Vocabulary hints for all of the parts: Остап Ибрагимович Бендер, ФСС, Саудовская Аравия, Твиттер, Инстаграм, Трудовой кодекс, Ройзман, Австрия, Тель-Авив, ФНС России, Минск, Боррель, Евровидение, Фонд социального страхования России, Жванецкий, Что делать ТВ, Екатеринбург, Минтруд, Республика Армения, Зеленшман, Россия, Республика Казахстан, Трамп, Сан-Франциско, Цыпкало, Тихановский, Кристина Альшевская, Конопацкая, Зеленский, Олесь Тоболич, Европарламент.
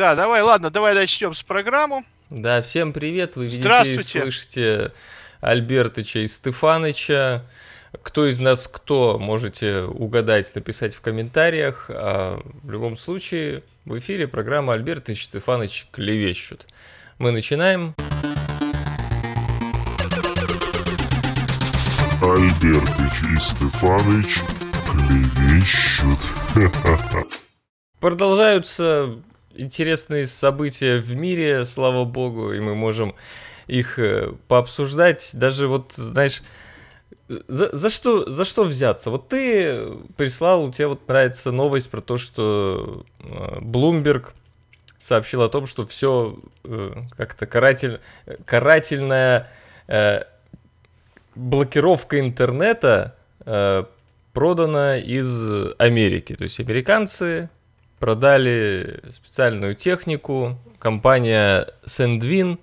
Да, давай, ладно, давай начнем с программы. Да, всем привет, вы видите и слышите Альбертыча и Стефаныча. Кто из нас кто, можете угадать, написать в комментариях. А в любом случае, в эфире программа Альбертыч и Стефаныч клевещут. Мы начинаем. Альбертыч и Стефаныч клевещут. Продолжаются интересные события в мире, слава богу, и мы можем их пообсуждать. Даже вот, знаешь, за что взяться? Вот ты прислал, у тебя вот нравится новость про то, что Bloomberg сообщил о том, что все как-то карательная блокировка интернета продана из Америки. То есть американцы продали специальную технику, компания Sendwin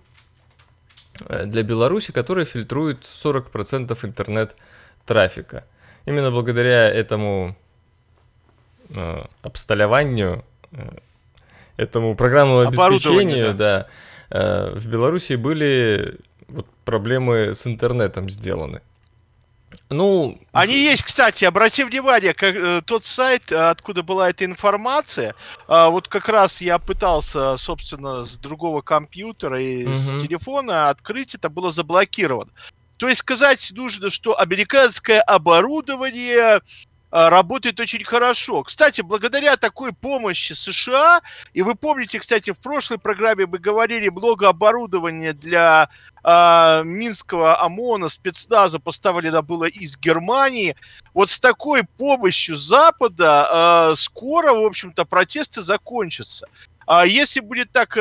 для Беларуси, которая фильтрует 40% интернет-трафика. Именно благодаря этому обсталяванию, этому программному обеспечению, да, в Беларуси были вот проблемы с интернетом сделаны. Ну, они есть, кстати, обрати внимание, как, тот сайт, откуда была эта информация, вот как раз я пытался, собственно, с другого компьютера и с телефона открыть, это было заблокировано. То есть сказать нужно, что американское оборудование работает очень хорошо. Кстати, благодаря такой помощи США, и вы помните, кстати, в прошлой программе мы говорили, много оборудования для Минского ОМОНа, спецназа поставлено было из Германии. Вот с такой помощью Запада скоро, в общем-то, протесты закончатся. Если будет так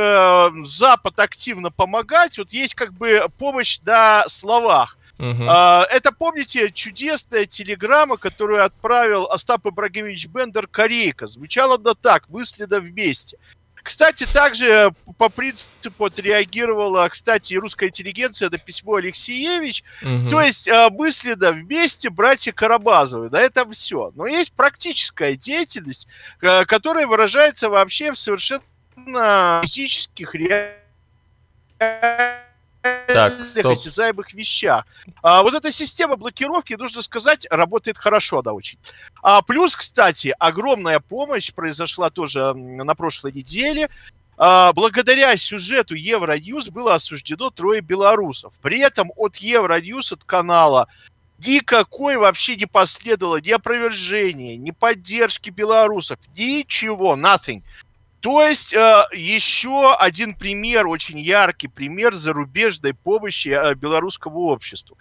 Запад активно помогать, вот есть как бы помощь на словах. Это, помните, чудесная телеграмма, которую отправил Остап Ибрагимович Бендер Корейко. Звучала она так: «Мы следом вместе». Кстати, также по принципу отреагировала, кстати, и русская интеллигенция на письмо Алексеевич. То есть мы следом вместе, братья Карабазовы. На этом все. Но есть практическая деятельность, которая выражается вообще в совершенно физических реалиях. Осязаемых вещах. Вот эта система блокировки, нужно сказать, работает хорошо, да, очень. Плюс, кстати, огромная помощь произошла тоже на прошлой неделе. Благодаря сюжету Евро-ньюс было осуждено 3 белорусов. При этом от Евро-ньюс, от канала, никакой вообще не последовало ни опровержения, ни поддержки белорусов, ничего, nothing. То есть еще один пример, очень яркий пример зарубежной помощи белорусскому обществу.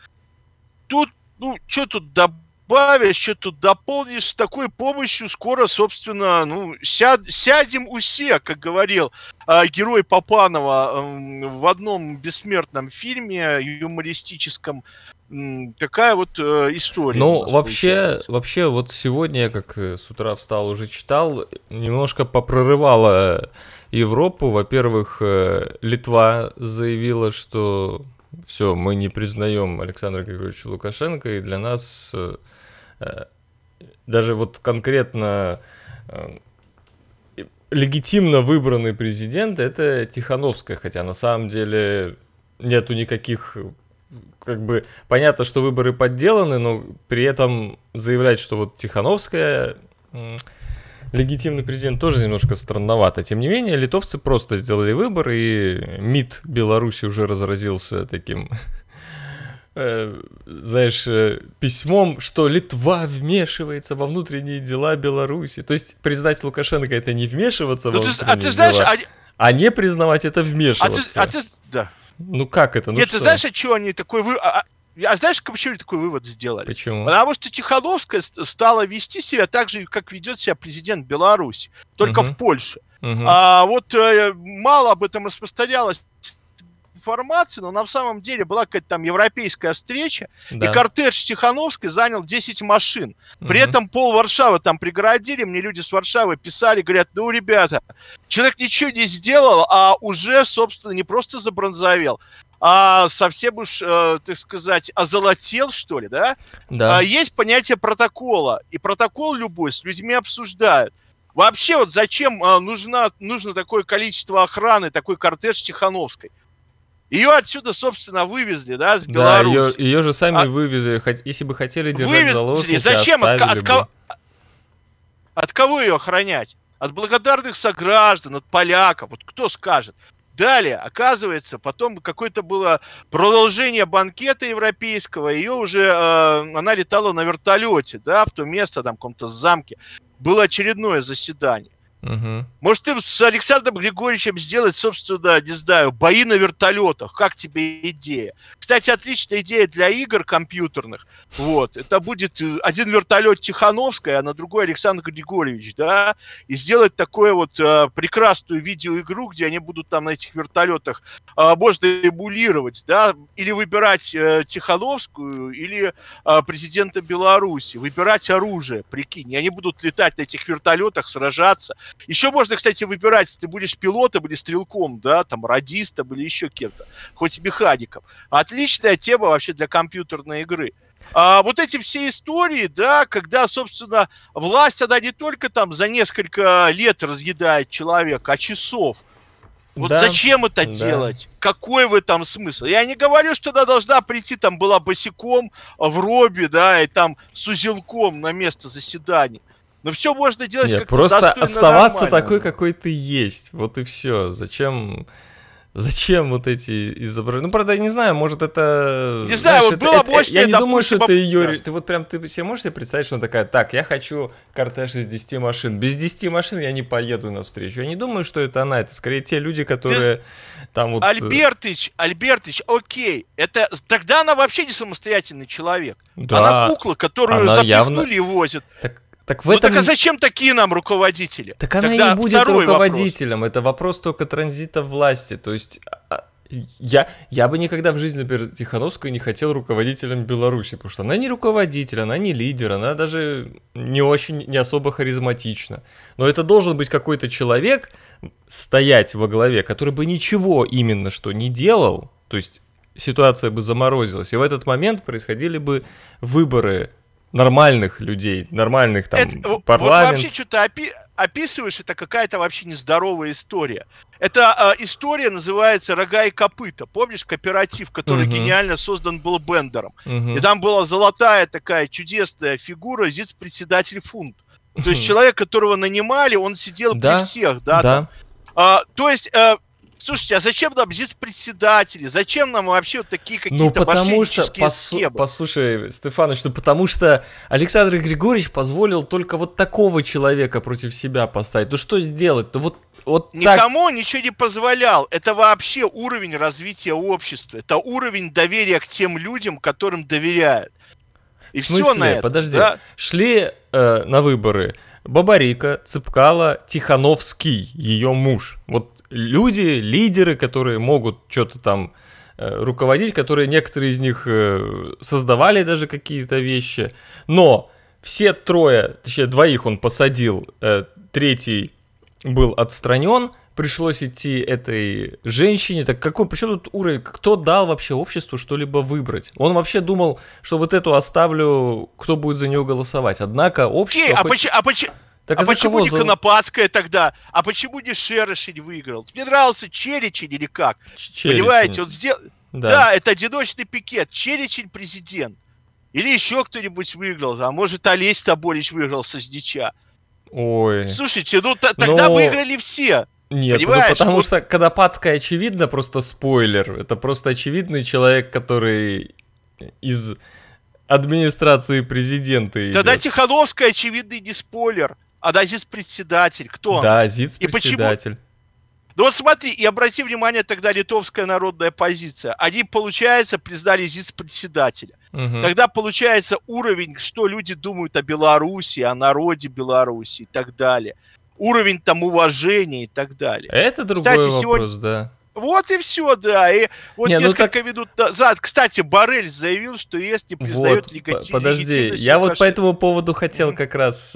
Тут, ну, что тут добавишь, что тут дополнишь, с такой помощью скоро, собственно, ну, сядем усе, как говорил герой Папанова в одном бессмертном фильме юмористическом. Такая вот история. Ну, вообще, вот сегодня я как с утра встал, уже читал, немножко попрорывала Европу. Во-первых, Литва заявила, что все, мы не признаем Александра Григорьевича Лукашенко, и для нас даже вот конкретно легитимно выбранный президент — это Тихановская, хотя на самом деле нету никаких... Как бы понятно, что выборы подделаны, но при этом заявлять, что вот Тихановская легитимный президент, тоже немножко странновато. Тем не менее, литовцы просто сделали выбор, и МИД Беларуси уже разразился таким, знаешь, письмом, что Литва вмешивается во внутренние дела Беларуси. То есть признать Лукашенко — это не вмешиваться во внутренние дела, а не признавать — это вмешиваться. Да. Ну как это? Ну нет, что? Ты знаешь, от чего они такой вывод... А знаешь, почему они такой вывод сделали? Почему? Потому что Тихановская стала вести себя так же, как ведет себя президент Беларуси, только в Польше. Вот мало об этом распространялось информации, но на самом деле была какая-то там европейская встреча, да. И кортеж Тихановской занял 10 машин. При этом пол Варшавы там преградили, мне люди с Варшавы писали, говорят, ну, ребята, человек ничего не сделал, а уже, собственно, не просто забронзовел, а совсем уж, так сказать, озолотел, что ли, да? Да. Есть понятие протокола, и протокол любой с людьми обсуждают. Вообще вот зачем нужно такое количество охраны, такой кортеж Тихановской? Ее отсюда, собственно, вывезли, да, с Беларуси. Да, ее же сами вывезли, если бы хотели держать заложники, зачем? От кого ее охранять? От благодарных сограждан, от поляков, вот кто скажет. Далее, оказывается, потом какое-то было продолжение банкета европейского, ее уже, она летала на вертолете, да, в то место, там, в каком-то замке. Было очередное заседание. Угу. Может, им с Александром Григорьевичем сделать, собственно, не знаю, бои на вертолетах. Как тебе идея? Кстати, отличная идея для игр компьютерных. Вот. Это будет один вертолет Тихановская, а на другой Александр Григорьевич, да? И сделать такую вот прекрасную видеоигру, где они будут там на этих вертолетах, можно эмулировать, да? Или выбирать Тихановскую, или президента Беларуси. Выбирать оружие, прикинь. И они будут летать на этих вертолетах, сражаться. Еще можно, кстати, выбирать, ты будешь пилотом или стрелком, да, там, радистом или еще кем-то, хоть механиком. Отличная тема вообще для компьютерной игры. А вот эти все истории, да, когда, собственно, власть, она не только там за несколько лет разъедает человека, а часов. Вот да, зачем это делать? Какой в этом смысл? Я не говорю, что она должна прийти, там, была босиком в робе, да, и там с узелком на место заседания. Но все можно делать как-то достойно, нормально. Просто оставаться такой, какой ты есть. Вот и все. Зачем вот эти изображения? Ну, правда, я не знаю, может, это... Не знаю, вот было больше... Я не думаю, что это ее... Ты вот прям, ты себе можешь себе представить, что она такая, так, я хочу кортеж из 10 машин. Без 10 машин я не поеду навстречу. Я не думаю, что это она. Это, скорее, те люди, которые там вот... Альбертыч, окей. Это... Тогда она вообще не самостоятельный человек. Да. Она кукла, которую запихнули и возят. Так в этом... Ну так а зачем такие нам руководители? Так она тогда и не будет руководителем. Вопрос. Это вопрос только транзита власти. То есть я бы никогда в жизни, например, Тихановскую не хотел руководителем Беларуси, потому что она не руководитель, она не лидер, она даже не особо харизматична. Но это должен быть какой-то человек стоять во главе, который бы ничего именно что не делал, то есть ситуация бы заморозилась, и в этот момент происходили бы выборы нормальных людей, нормальных там парламент. Вот вообще что-то описываешь, это какая-то вообще нездоровая история. Эта история называется «Рога и копыта». Помнишь кооператив, который гениально создан был Бендером? И там была золотая такая чудесная фигура, зиц-председатель фунт. То есть человек, которого нанимали, он сидел при всех. Да. То есть... Слушайте, а зачем нам здесь председатели? Зачем нам вообще вот такие какие-то мошеннические схемы? Послушай, Стефаныч, потому что Александр Григорьевич позволил только вот такого человека против себя поставить. Ну что сделать? Никому ничего не позволял. Это вообще уровень развития общества. Это уровень доверия к тем людям, которым доверяют. И в смысле? Все на это. Подожди. Да? Шли на выборы Бабарика, Цыпкало, Тихановский, ее муж. Вот люди, лидеры, которые могут что-то там руководить, которые некоторые из них создавали даже какие-то вещи. Но все трое, точнее двоих он посадил, третий был отстранен. Пришлось идти этой женщине. Так какой, причем тут уровень? Кто дал вообще обществу что-либо выбрать? Он вообще думал, что вот эту оставлю, кто будет за нее голосовать. Однако общество... почему не Конопацкая тогда? А почему не Черечень выиграл? Мне нравился Черечень или как? Черечень. Понимаете, он сделал... Да, это одиночный пикет. Черечень президент. Или еще кто-нибудь выиграл. А может, Олесь Тоболич выиграл со Создича. Ой. Слушайте, тогда выиграли все. Нет, потому что Конопацкая, очевидно, просто спойлер. Это просто очевидный человек, который из администрации президента идет. Тогда Тихановская, очевидный, не спойлер. Она зиц-председатель. Кто? Да, зиц-председатель. Ну вот смотри, и обрати внимание тогда литовская народная оппозиция. Они, получается, признали зиц-председателя. Угу. Тогда, получается, уровень, что люди думают о Беларуси, о народе Беларуси и так далее. Уровень там уважения и так далее. Это другой вопрос, сегодня... да. Вот и все, да. И вот минут назад, кстати, Боррель заявил, что ЕС не признает легитимность. Подожди, я вот по этому поводу хотел как раз...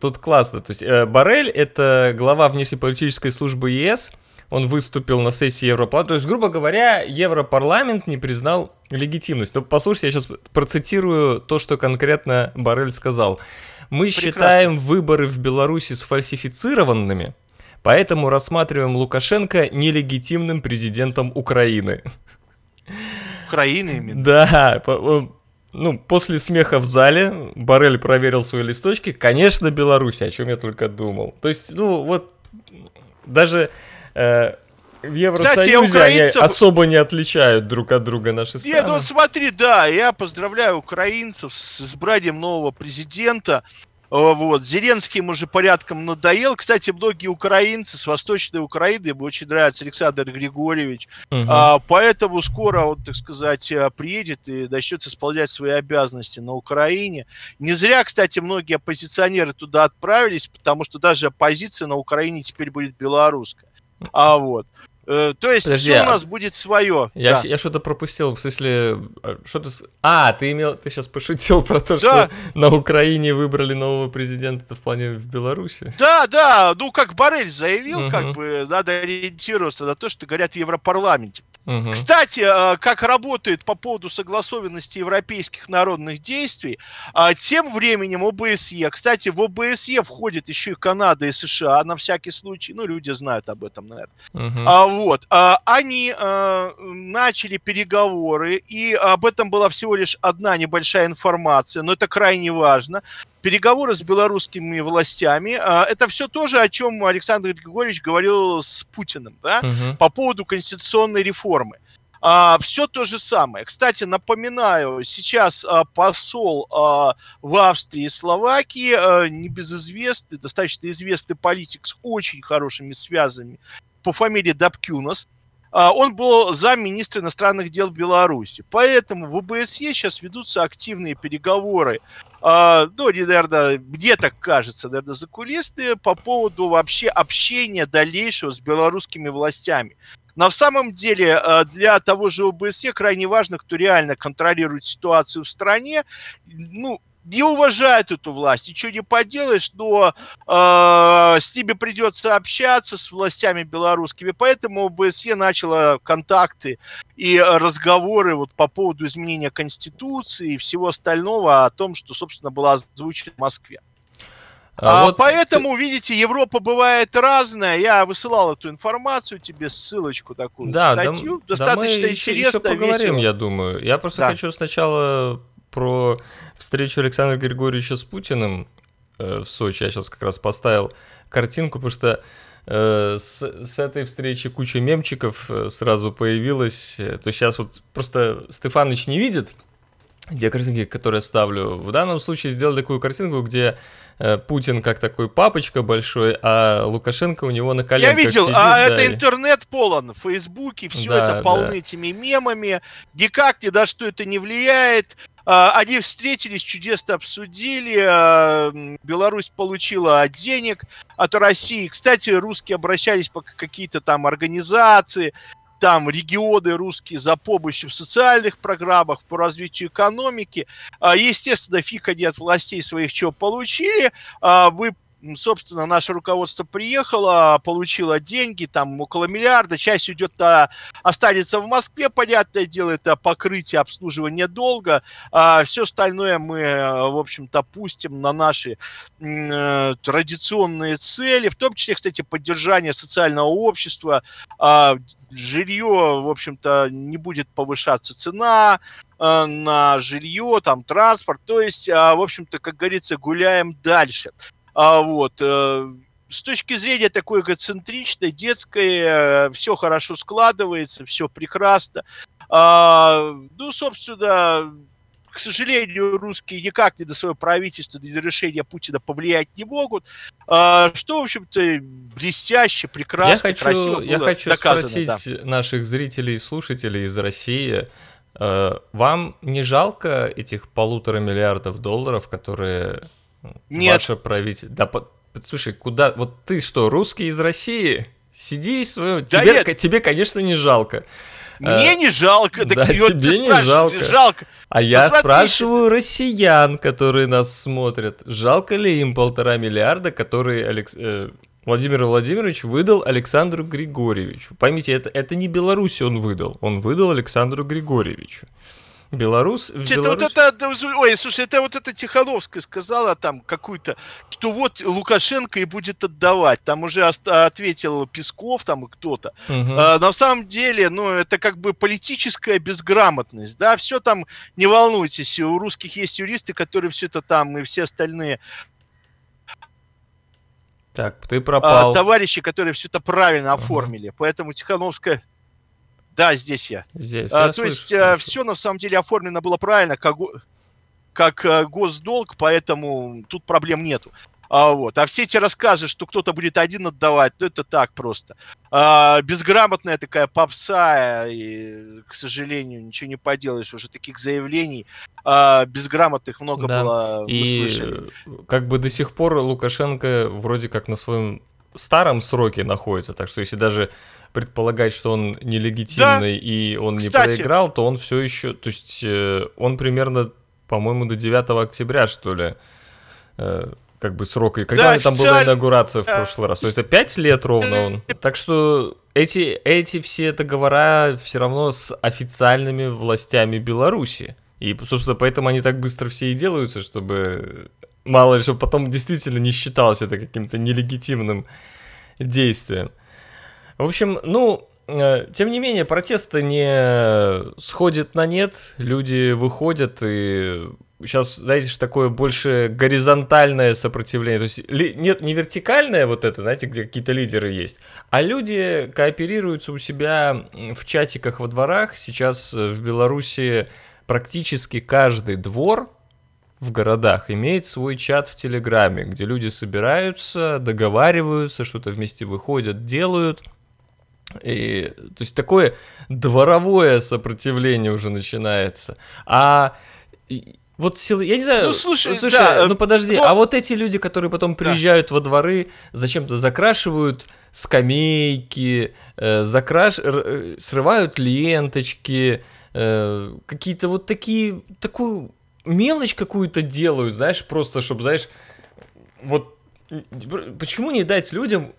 Тут классно. То есть Боррель — это глава внешнеполитической службы ЕС. он выступил на сессии Европарламента. То есть, грубо говоря, Европарламент не признал легитимность. Но послушайте, я сейчас процитирую то, что конкретно Боррель сказал. «Мы считаем выборы в Беларуси сфальсифицированными, поэтому рассматриваем Лукашенко нелегитимным президентом Украины». Украины именно? Да, ну, после смеха в зале Боррель проверил свои листочки. Конечно, Беларусь, о чем я только думал. То есть, ну, вот, даже в Евросоюзе украинцев... они особо не отличают друг от друга наши страны. Нет, ну, смотри, да, я поздравляю украинцев с избранием нового президента. Вот, Зеленский ему уже порядком надоел. Кстати, многие украинцы с Восточной Украины, ему очень нравится Александр Григорьевич, поэтому скоро он, так сказать, приедет и начнет исполнять свои обязанности на Украине. Не зря, кстати, многие оппозиционеры туда отправились, потому что даже оппозиция на Украине теперь будет белорусская. А вот. То есть все у нас будет свое. Я что-то пропустил, в смысле, что-то... А, ты сейчас пошутил про то, что на Украине выбрали нового президента в плане в Беларуси. Да, да, ну как Боррель заявил, как бы надо ориентироваться на то, что говорят в Европарламенте. Кстати, как работает по поводу согласованности европейских народных действий, тем временем ОБСЕ, кстати, в ОБСЕ входит еще и Канада и США, на всякий случай, ну, люди знают об этом, наверное. Вот, они начали переговоры, и об этом была всего лишь одна небольшая информация, но это крайне важно. Переговоры с белорусскими властями, это все тоже, о чем Александр Григорьевич говорил с Путиным, да, по поводу конституционной реформы. Все то же самое. Кстати, напоминаю, сейчас посол в Австрии и Словакии, небезызвестный, достаточно известный политик с очень хорошими связями по фамилии Добкюнас, он был замминистра иностранных дел Беларуси. Поэтому в ОБСЕ сейчас ведутся активные переговоры, ну, наверное, мне так кажется, наверное, закулисные, по поводу вообще общения дальнейшего с белорусскими властями. На самом деле для того же ОБСЕ крайне важно, кто реально контролирует ситуацию в стране, ну, не уважают эту власть, ничего не поделаешь, но с ними придется общаться, с властями белорусскими, поэтому ОБСЕ начала контакты и разговоры вот по поводу изменения Конституции и всего остального, о том, что, собственно, было озвучено в Москве. Вот поэтому, видите, Европа бывает разная. Я высылал эту информацию тебе, ссылочку такую, да, статью, достаточно мы интересно. Да, мы еще поговорим, весело. Я думаю. Я просто хочу сначала... про встречу Александра Григорьевича с Путиным в Сочи. Я сейчас как раз поставил картинку, потому что с этой встречи куча мемчиков сразу появилась. То есть сейчас вот просто Стефаныч не видит те картинки, которые я ставлю. В данном случае сделали такую картинку, где Путин как такой папочка большой, а Лукашенко у него на коленках сидит. Я видел, это интернет полон, в Фейсбуке, все это полны этими мемами. Никак ни на что это не влияет. Они встретились, чудесно обсудили, Беларусь получила денег от России. Кстати, русские обращались по какие-то там организации, там регионы русские за помощью в социальных программах, по развитию экономики. Естественно, фиг они от властей своих чего получили. Мы, собственно, наше руководство приехало, получило деньги, там около миллиарда, часть идет, останется в Москве, понятное дело, это покрытие, обслуживание долга, все остальное мы, в общем-то, пустим на наши традиционные цели, в том числе, кстати, поддержание социального общества, жилье, в общем-то, не будет повышаться цена на жилье, там, транспорт, то есть, в общем-то, как говорится, гуляем дальше. Вот, с точки зрения такой эгоцентричной, детской, все хорошо складывается, все прекрасно. Ну, собственно, к сожалению, русские никак не до своего правительства, до решения Путина повлиять не могут. Что, в общем-то, блестяще, прекрасно, красиво было доказано. Я хочу спросить наших зрителей и слушателей из России, вам не жалко этих 1,5 миллиарда долларов, которые... Нет. Ваше правительство... Да, слушай, куда... Вот ты что, русский из России? Сиди в своем... Да тебе, конечно, не жалко. Мне не жалко. Да, тебе не жалко. А я спрашиваю россиян, которые нас смотрят, жалко ли им 1,5 миллиарда, которые Владимир Владимирович выдал Александру Григорьевичу. Поймите, это не Беларусь он выдал Александру Григорьевичу. Беларусь в Беларусь... Вот это, ой, слушай, это вот эта Тихановская сказала там какую-то, что вот Лукашенко и будет отдавать. Там уже ответил Песков, там и кто-то. Угу. На самом деле, ну, это как бы политическая безграмотность, да, все там, не волнуйтесь, у русских есть юристы, которые все это там и все остальные... Так, ты пропал. Товарищи, которые все это правильно оформили, поэтому Тихановская... Да, здесь я. Здесь, я то слышу, есть слышу. Все на самом деле оформлено было правильно, как госдолг, поэтому тут проблем нету. Вот. А все эти рассказы, что кто-то будет один отдавать, ну это так просто. Безграмотная такая попса, и, к сожалению, ничего не поделаешь, уже таких заявлений безграмотных много было. И услышали. Как бы до сих пор Лукашенко вроде как на своем старом сроке находится, так что если даже предполагать, что он нелегитимный и он не проиграл, то он все еще, то есть он примерно, по-моему, до 9 октября, что ли, как бы срок. И когда там была инаугурация в прошлый раз? То есть это 5 лет ровно он. Так что эти все договора все равно с официальными властями Беларуси. И, собственно, поэтому они так быстро все и делаются, чтобы мало ли, чтобы потом действительно не считалось это каким-то нелегитимным действием. В общем, ну, тем не менее, протест-то не сходит на нет, люди выходят, и сейчас, знаете, что такое больше горизонтальное сопротивление, то есть нет, не вертикальное вот это, знаете, где какие-то лидеры есть, а люди кооперируются у себя в чатиках во дворах, сейчас в Беларуси практически каждый двор в городах имеет свой чат в Телеграме, где люди собираются, договариваются, что-то вместе выходят, делают... И, то есть такое дворовое сопротивление уже начинается. А вот силы, я не знаю, слушай, да, ну подожди, а вот эти люди, которые потом приезжают во дворы, зачем-то закрашивают скамейки, срывают ленточки, какие-то вот такие, такую мелочь какую-то делают, знаешь, просто, чтобы, знаешь, вот почему не дать людям,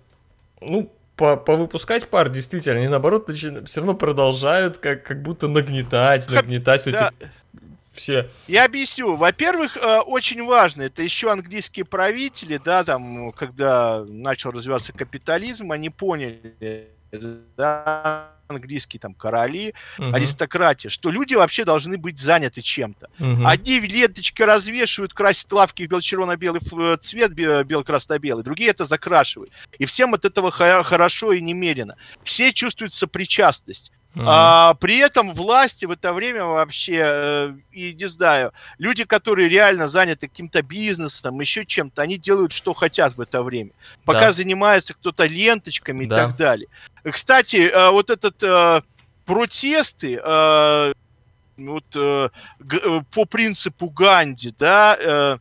ну, повыпускать пар, действительно, они наоборот все равно продолжают как будто нагнетать эти все. Я объясню. Во-первых, очень важно, это еще английские правители, да, там, когда начал развиваться капитализм, они поняли, да, английские там короли, аристократия, что люди вообще должны быть заняты чем-то. Одни ленточки развешивают, красят лавки в бело-червоно-белый цвет, бело-красно-белый, другие это закрашивают. И всем от этого хорошо и немерено. Все чувствуют сопричастность. При этом власти в это время вообще, и не знаю, люди, которые реально заняты каким-то бизнесом, еще чем-то, они делают, что хотят в это время. Пока занимается кто-то ленточками и так далее. Кстати, вот этот протесты вот, по принципу Ганди, да,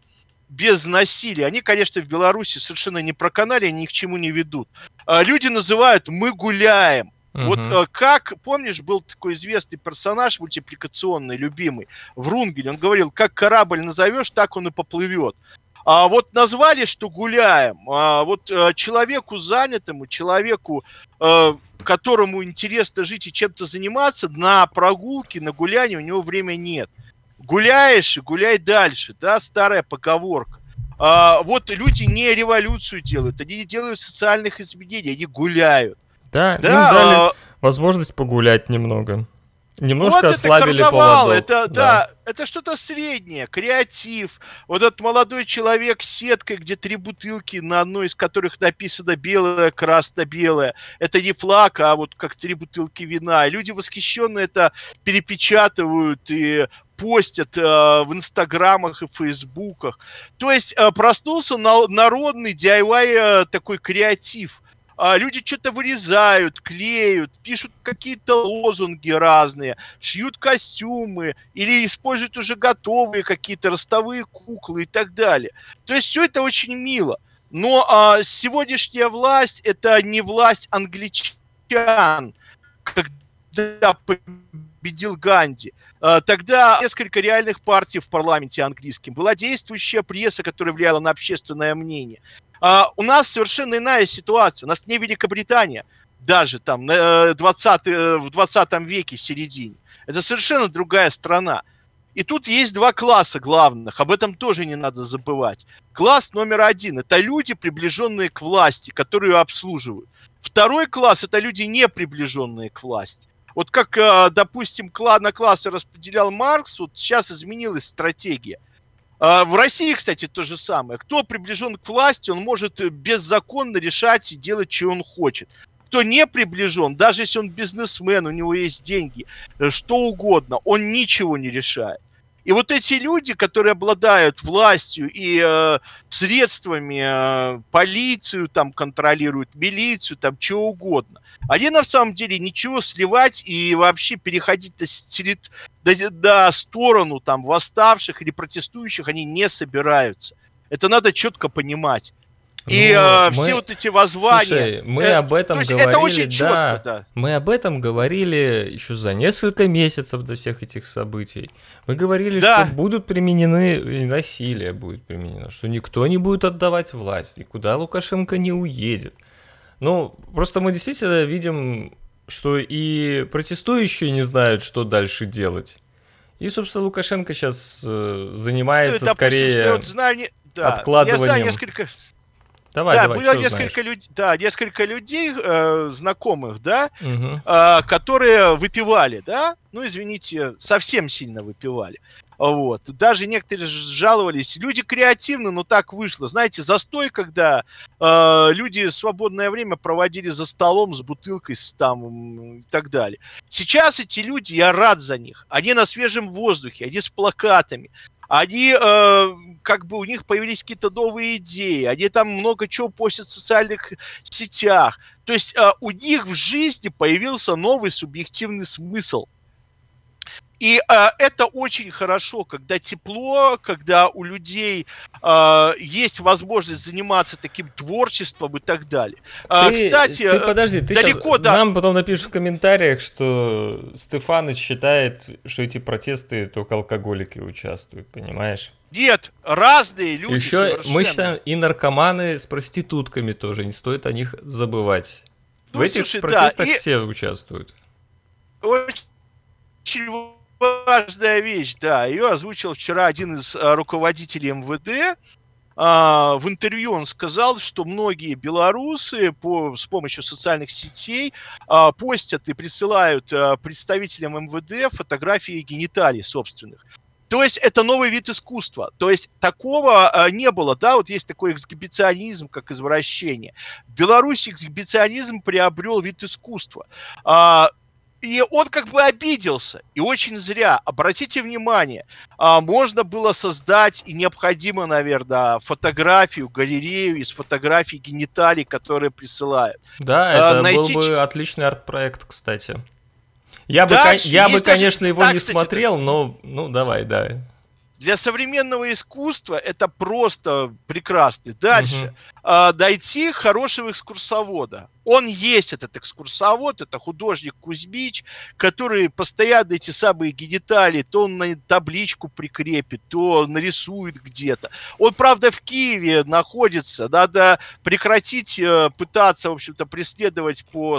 без насилия, они, конечно, в Беларуси совершенно не проканали, они ни к чему не ведут. Люди называют «мы гуляем». Вот как, помнишь, был такой известный персонаж мультипликационный, любимый, Врунгель, он говорил, как корабль назовешь, так он и поплывет. А вот назвали, что гуляем, а вот человеку занятому, человеку, которому интересно жить и чем-то заниматься, на прогулке, на гуляние у него времени нет. Гуляешь и гуляй дальше, да, старая поговорка. Вот люди не революцию делают, они не делают социальных изменений, они гуляют. Да, им дали возможность погулять немного. Немножко вот ослабили поводок. Это что-то среднее, креатив. Вот этот молодой человек с сеткой, где 3 бутылки, на одной из которых написано белое, красно-белое. Это не флаг, а вот как 3 бутылки вина. И люди восхищенно это перепечатывают и постят в инстаграмах и фейсбуках. То есть проснулся народный DIY такой креатив. Люди что-то вырезают, клеют, пишут какие-то лозунги разные, шьют костюмы или используют уже готовые какие-то ростовые куклы и так далее. То есть все это очень мило. Но сегодняшняя власть – это не власть англичан, когда победил Ганди. Тогда несколько реальных партий в парламенте английском. Была действующая пресса, которая влияла на общественное мнение. У нас совершенно иная ситуация. У нас не Великобритания, даже там в 20 веке, в середине. Это совершенно другая страна. И тут есть два класса главных, об этом тоже не надо забывать. Класс номер один – это люди, приближенные к власти, которые ее обслуживают. Второй класс – это люди, не приближенные к власти. Вот как, допустим, на классы распределял Маркс, вот сейчас изменилась стратегия. В России, кстати, то же самое. Кто приближен к власти, он может беззаконно решать и делать, что он хочет. Кто не приближен, даже если он бизнесмен, у него есть деньги, что угодно, он ничего не решает. И вот эти люди, которые обладают властью и средствами, полицию там контролируют, милицию, там чего угодно, они на самом деле ничего сливать и вообще переходить до сторону там восставших или протестующих они не собираются. Это надо четко понимать. И все вот эти воззвания. Слушай, мы об этом говорили. Это очень четко, да. Мы об этом говорили еще за несколько месяцев до всех этих событий. Мы говорили, что будут применены, насилие будет применено, что никто не будет отдавать власть, никуда Лукашенко не уедет. Ну, просто мы действительно видим, что и протестующие не знают, что дальше делать. И, собственно, Лукашенко сейчас занимается скорее откладыванием. Я знаю несколько... Давай, было несколько людей, знакомых, которые выпивали, извините, совсем сильно выпивали. Вот. Даже некоторые жаловались. Люди креативны, но так вышло. Знаете, застой, когда люди свободное время проводили за столом с бутылкой там, и так далее. Сейчас эти люди, я рад за них, они на свежем воздухе, они с плакатами. Они, у них появились какие-то новые идеи, они там много чего постят в социальных сетях. То есть у них в жизни появился новый субъективный смысл. И это очень хорошо, когда тепло, когда у людей есть возможность заниматься таким творчеством и так далее. Кстати, подожди, ты далеко, да. Нам потом напишут в комментариях, что Стефаныч считает, что эти протесты только алкоголики участвуют, понимаешь? Нет, разные люди еще совершенно. Мы считаем, и наркоманы с проститутками тоже, не стоит о них забывать. В этих протестах все участвуют. Очень важная вещь, да, ее озвучил вчера один из руководителей МВД. В интервью он сказал, что многие белорусы с помощью социальных сетей постят и присылают представителям МВД фотографии гениталий собственных. То есть это новый вид искусства. То есть такого не было, да, вот есть такой эксгибиционизм, как извращение. В Беларуси эксгибиционизм приобрел вид искусства. И он обиделся, и очень зря. Обратите внимание, можно было создать, и необходимо, наверное, фотографию, галерею из фотографий гениталий, которые присылают. Да, это был бы отличный арт-проект, кстати. Я бы конечно, его не смотрел, но, давай. Для современного искусства это просто прекрасно. Дальше. Найти хорошего экскурсовода. Он есть, этот экскурсовод, это художник Кузьмич, который постоянно эти самые гениталии, то он на табличку прикрепит, то нарисует где-то. Он, правда, в Киеве находится. Надо прекратить пытаться, в общем-то, преследовать по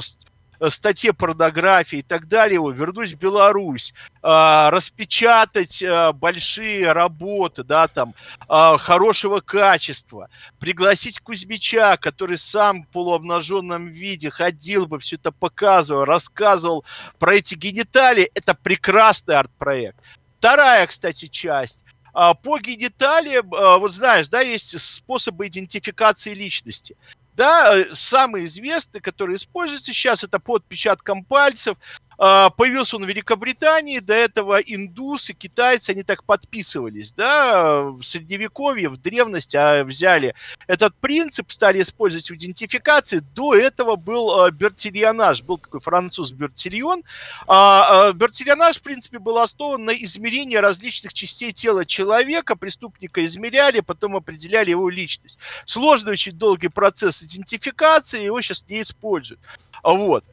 статье порнографии и так далее, вернусь в Беларусь, распечатать большие работы, да, там, хорошего качества, пригласить Кузьмича, который сам в полуобнаженном виде ходил бы, все это показывал, рассказывал про эти гениталии, это прекрасный арт-проект. Вторая, кстати, часть. По гениталиям, вот знаешь, да, есть способы идентификации личности. Да, самый известный, который используется сейчас, это по отпечаткам пальцев. Появился он в Великобритании, до этого индусы, китайцы, они так подписывались, да, в Средневековье, в древности взяли этот принцип, стали использовать в идентификации. До этого был бертильонаж, был такой француз Бертильон. Бертильонаж, в принципе, был основан на измерении различных частей тела человека, преступника измеряли, потом определяли его личность. Сложный, очень долгий процесс идентификации, его сейчас не используют. Вот.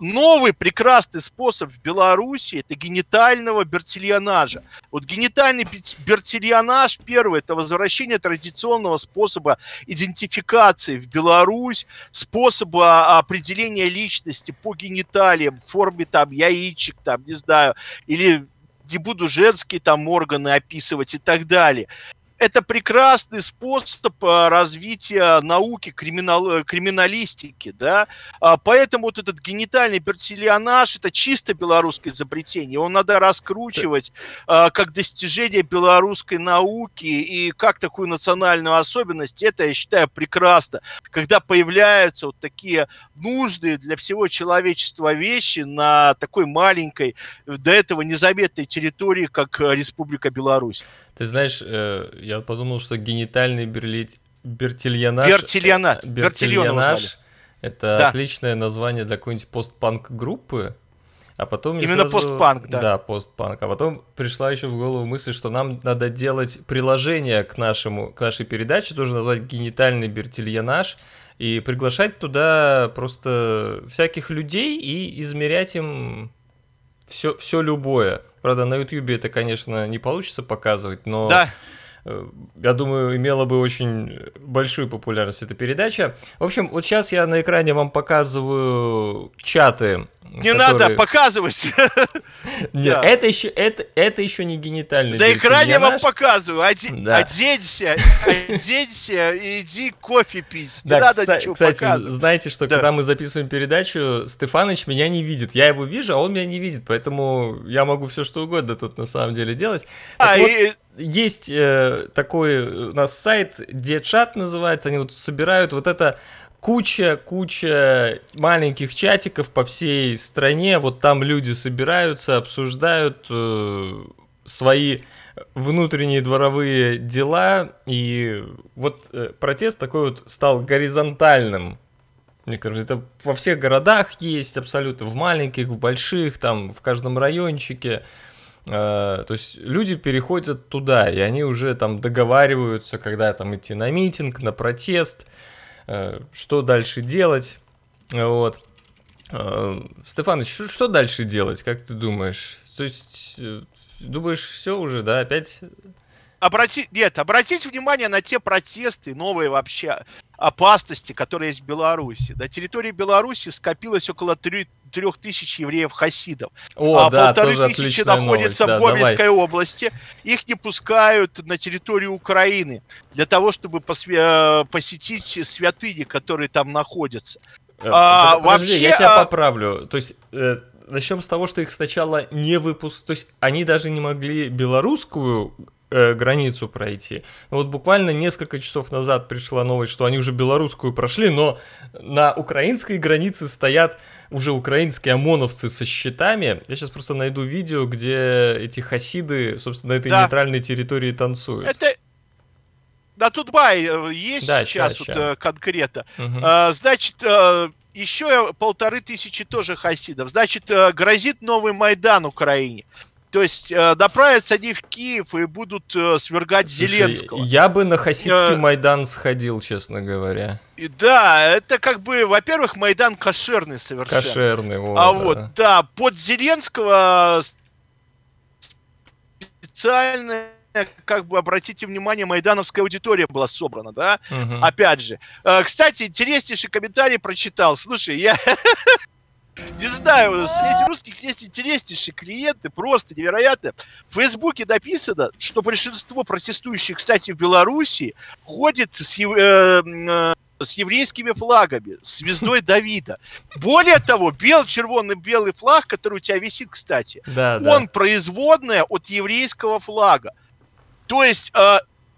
Новый прекрасный способ в Беларуси — это генитального бертильонажа. Вот генитальный бертильонаж, первое, это возвращение традиционного способа идентификации в Беларусь, способа определения личности по гениталиям, в форме там яичек, там, не знаю, или не буду женские там органы описывать и так далее. Это прекрасный способ развития науки, криминалистики, да, поэтому вот этот генитальный бертильонаж — это чисто белорусское изобретение, его надо раскручивать как достижение белорусской науки и как такую национальную особенность. Это, я считаю, прекрасно, когда появляются вот такие нужные для всего человечества вещи на такой маленькой, до этого незаметной территории, как Республика Беларусь. Ты знаешь, я подумал, что генитальный бертильонаж это отличное название для какой-нибудь постпанк-группы, а потом... Именно сразу... постпанк, да. Да, постпанк. А потом пришла еще в голову мысль, что нам надо делать приложение к нашей передаче, тоже назвать генитальный бертильонаж, и приглашать туда просто всяких людей и измерять им... Все любое. Правда, на Ютьюбе это, конечно, не получится показывать, но да. Я думаю, имела бы очень большую популярность эта передача. В общем, вот сейчас я на экране вам показываю чаты. Не которые... надо показывать! Нет, да. это еще не генитальный. На экране вам показываю. Оденься и иди кофе пить. Да, не надо ничего показывать. Кстати, знаете, что да. Когда мы записываем передачу, Стефаныч меня не видит. Я его вижу, а он меня не видит. Поэтому я могу все что угодно тут на самом деле делать. Есть такой у нас сайт, где чат называется, они вот собирают вот это куча маленьких чатиков по всей стране, вот там люди собираются, обсуждают свои внутренние дворовые дела, и вот протест такой вот стал горизонтальным. Мне кажется, это во всех городах есть абсолютно, в маленьких, в больших, там в каждом райончике. То есть люди переходят туда, и они уже там договариваются, когда там идти на митинг, на протест, что дальше делать. Вот. Стефаныч, что дальше делать, как ты думаешь? То есть, думаешь, все уже, да, опять... Обратите внимание на те протесты, новые вообще опасности, которые есть в Беларуси. На территории Беларуси скопилось около 3000 евреев-хасидов. О, а да, 1500 находятся в Гомельской области. Их не пускают на территорию Украины для того, чтобы посетить святыни, которые там находятся. Подожди, я тебя поправлю. То есть... начнем с того, что их сначала не выпускали. То есть они даже не могли белорусскую границу пройти. Но вот буквально несколько часов назад пришла новость, что они уже белорусскую прошли, но на украинской границе стоят уже украинские ОМОНовцы со щитами. Я сейчас просто найду видео, где эти хасиды, собственно, на этой нейтральной территории танцуют. Это... На Тутбай есть да, сейчас. Конкретно. Угу. Значит... Еще 1500 тоже хасидов. Значит, грозит новый Майдан Украине. То есть направятся они в Киев и будут свергать Зеленского. Я бы на хасидский Майдан сходил, честно говоря. Да, это как бы, во-первых, Майдан кошерный совершенно. Кошерный, вот. А да. Вот, да, под Зеленского специально... как бы, обратите внимание, майдановская аудитория была собрана, да, опять же. Кстати, интереснейший комментарий прочитал, слушай, я не знаю, среди русских есть интереснейшие клиенты, просто невероятно. В Фейсбуке написано, что большинство протестующих, кстати, в Беларуси ходит с еврейскими флагами, с звездой Давида. Более того, червоно-белый флаг, который у тебя висит, кстати, он производная от еврейского флага. То есть,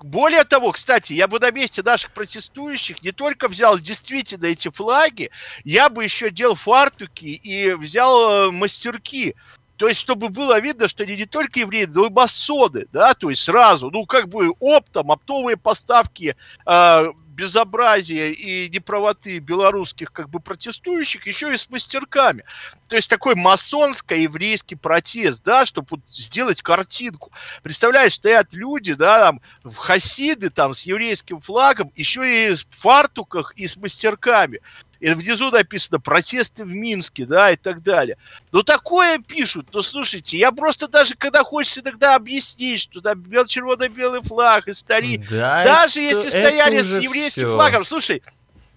более того, кстати, я бы на месте наших протестующих не только взял действительно эти флаги, я бы еще делал фартуки и взял мастерки. То есть, чтобы было видно, что они не только евреи, но и масоны, да, то есть сразу, ну, как бы оптом, оптовые поставки безобразия и неправоты белорусских, как бы, протестующих, еще и с мастерками. То есть такой масонско-еврейский протест, да, чтобы вот сделать картинку. Представляешь, стоят люди, да, там, в хасиды, там, с еврейским флагом, еще и в фартуках и с мастерками. и внизу написано «протесты в Минске», да, и так далее. Ну, такое пишут, ну, слушайте, я просто даже, когда хочется иногда объяснить, что там червоно-белый флаг, и старик, да, даже это, если стояли с еврейским все. Флагом, слушай,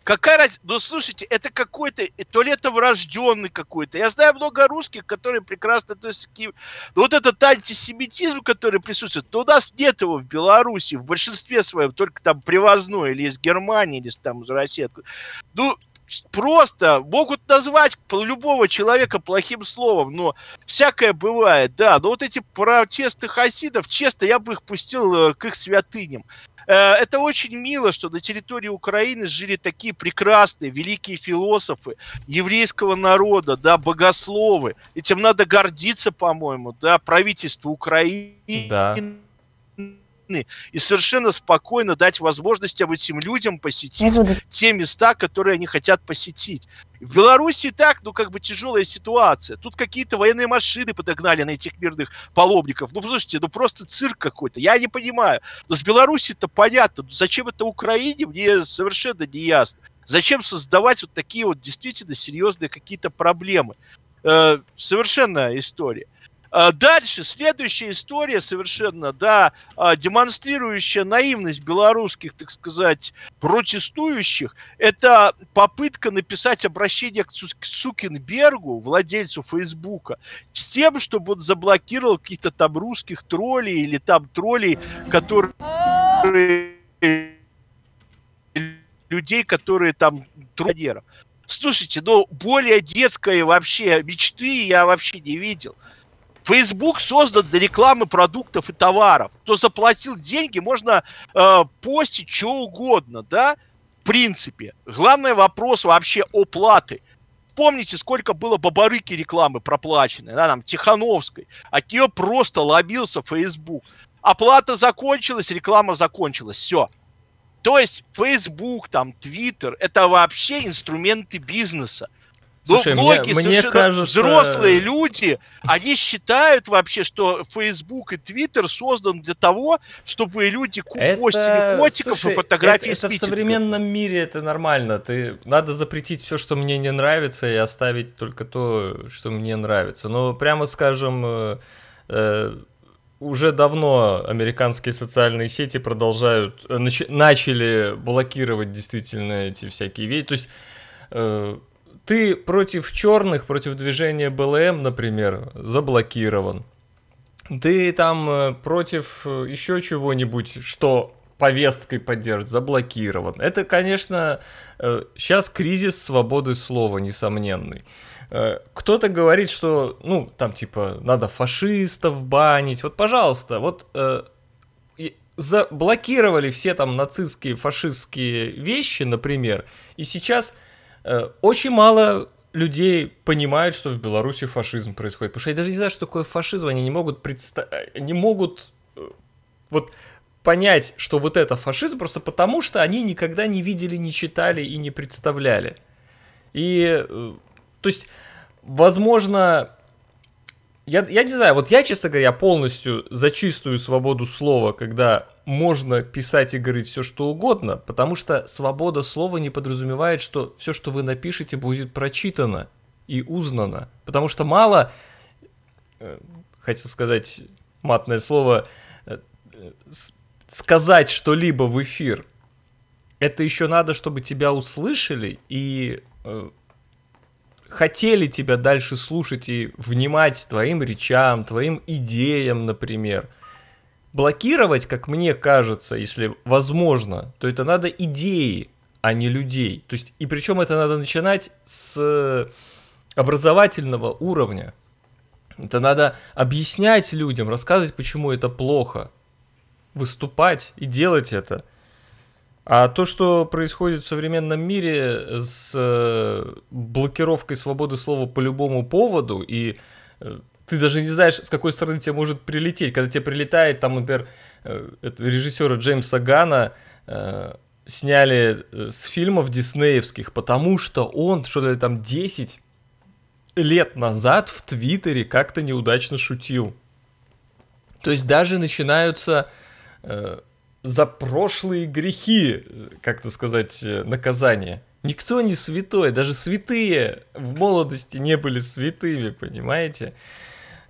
какая разница, ну, слушайте, это какой-то, то ли это врожденный какой-то, я знаю много русских, которые прекрасно относятся к ним, но вот этот антисемитизм, который присутствует, но у нас нет его в Беларуси, в большинстве своем, только там привозной, или из Германии, или там из России, ну, просто могут назвать любого человека плохим словом, но всякое бывает, да, но вот эти протесты хасидов, честно, я бы их пустил к их святыням. Это очень мило, что на территории Украины жили такие прекрасные, великие философы еврейского народа, да, богословы. Этим надо гордиться, по-моему, да, правительство Украины. Да. И совершенно спокойно дать возможность этим людям посетить те места, которые они хотят посетить. В Беларуси так, ну, как бы тяжелая ситуация. Тут какие-то военные машины подогнали на этих мирных паломников. Ну, слушайте, ну, просто цирк какой-то. Я не понимаю. Но с Беларуси-то понятно. Зачем это Украине, мне совершенно не ясно. Зачем создавать вот такие вот действительно серьезные какие-то проблемы? Совершенно история. Дальше, следующая история совершенно, да, демонстрирующая наивность белорусских, так сказать, протестующих, это попытка написать обращение к Цукербергу, владельцу Фейсбука, с тем, чтобы он заблокировал каких-то там русских троллей или там троллей, которые... людей, которые там троллеров. Слушайте, ну, более детской вообще мечты я вообще не видел. Facebook создан для рекламы продуктов и товаров. Кто заплатил деньги, можно постить что угодно, да, в принципе. Главный вопрос вообще оплаты. Помните, сколько было бабарыки рекламы проплаченной, да, там, Тихановской. От нее просто ломился Facebook. Оплата закончилась, реклама закончилась, все. То есть Facebook, там, Twitter, это вообще инструменты бизнеса. Слушай, мне кажется... взрослые люди, они считают вообще, что Facebook и Twitter создан для того, чтобы люди постили котиков и фотографии с Питера. В современном мире это нормально. Надо запретить все, что мне не нравится, и оставить только то, что мне нравится. Но прямо скажем, уже давно американские социальные сети начали блокировать действительно эти всякие вещи. То есть... Ты против черных, против движения БЛМ, например, заблокирован. Ты там против еще чего-нибудь, что повесткой поддержит, заблокирован. Это, конечно, сейчас кризис свободы слова, несомненный. Кто-то говорит, что, ну, там, типа, надо фашистов банить. Вот, пожалуйста, вот... Заблокировали все там нацистские, фашистские вещи, например, и сейчас... Очень мало людей понимают, что в Беларуси фашизм происходит. Потому что я даже не знаю, что такое фашизм. Они не могут вот понять, что вот это фашизм, просто потому что они никогда не видели, не читали и не представляли. И, то есть, возможно... Я не знаю, вот я, честно говоря, полностью за чистую свободу слова, когда можно писать и говорить все, что угодно, потому что свобода слова не подразумевает, что все, что вы напишете, будет прочитано и узнано. Потому что мало, хотел сказать матное слово, сказать что-либо в эфир. Это еще надо, чтобы тебя услышали и... хотели тебя дальше слушать и внимать твоим речам, твоим идеям, например. Блокировать, как мне кажется, если возможно, то это надо идеи, а не людей. То есть, и причем это надо начинать с образовательного уровня. Это надо объяснять людям, рассказывать, почему это плохо, выступать и делать это. А то, что происходит в современном мире с блокировкой свободы слова по любому поводу, и ты даже не знаешь, с какой стороны тебе может прилететь. Когда тебе прилетает, там, например, режиссера Джеймса Ганна сняли с фильмов диснеевских, потому что он что-то там 10 лет назад в Твиттере как-то неудачно шутил. То есть даже начинаются... за прошлые грехи, как-то сказать, наказание. Никто не святой, даже святые в молодости не были святыми, понимаете?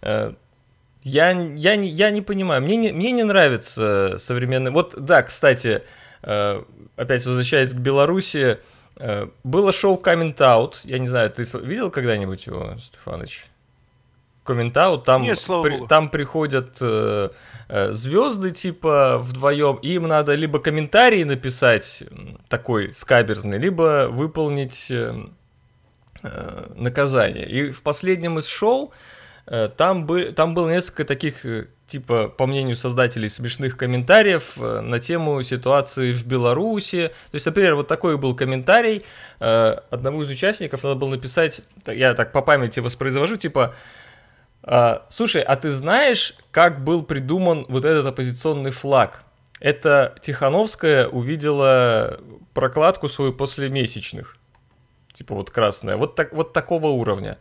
Я не понимаю, мне не нравится современный... Вот, да, кстати, опять возвращаясь к Беларуси, было шоу Comment Out, я не знаю, ты видел когда-нибудь его, Стефаныч? Comment Out, там приходят звезды типа вдвоем, и им надо либо комментарий написать такой скаберзный, либо выполнить наказание. И в последнем из шоу там было несколько таких, типа, по мнению создателей, смешных комментариев на тему ситуации в Беларуси. То есть, например, вот такой был комментарий одному из участников, надо было написать, я так по памяти воспроизвожу, типа: «Слушай, а ты знаешь, как был придуман вот этот оппозиционный флаг? Это Тихановская увидела прокладку свою после месячных». Типа вот красная. Вот такого уровня.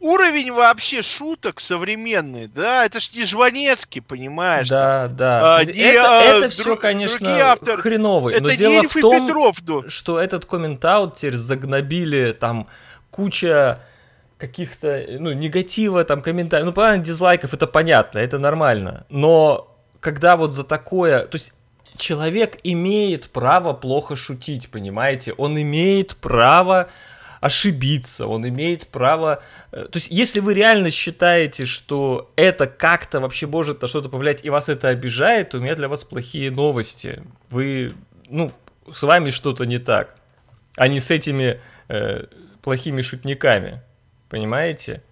Уровень вообще шуток современный, да? Это ж не Жванецкий, понимаешь? Да. Это все, конечно, хреновый. Но дело в том, что этот коммент-аут теперь загнобили, там куча каких-то, негатива, там, комментариев. Понятно, дизлайков, это понятно, это нормально. Но когда вот за такое... То есть человек имеет право плохо шутить, понимаете? Он имеет право ошибиться, он имеет право... То есть если вы реально считаете, что это как-то вообще может на что-то повлиять, и вас это обижает, то у меня для вас плохие новости. Вы... с вами что-то не так. А не с этими плохими шутниками. Понимаете?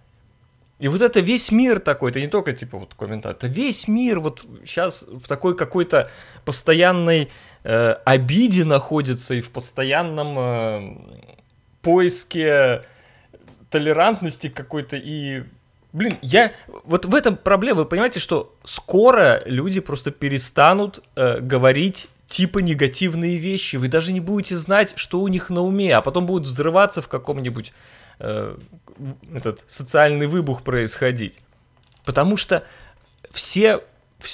И вот это весь мир такой, это не только типа вот комментарий, это весь мир вот сейчас в такой какой-то постоянной обиде находится и в постоянном поиске толерантности какой-то и... Блин, вот в этом проблема, вы понимаете, что скоро люди просто перестанут говорить типа негативные вещи, вы даже не будете знать, что у них на уме, а потом будут взрываться в каком-нибудь... этот социальный выбух происходить. Потому что все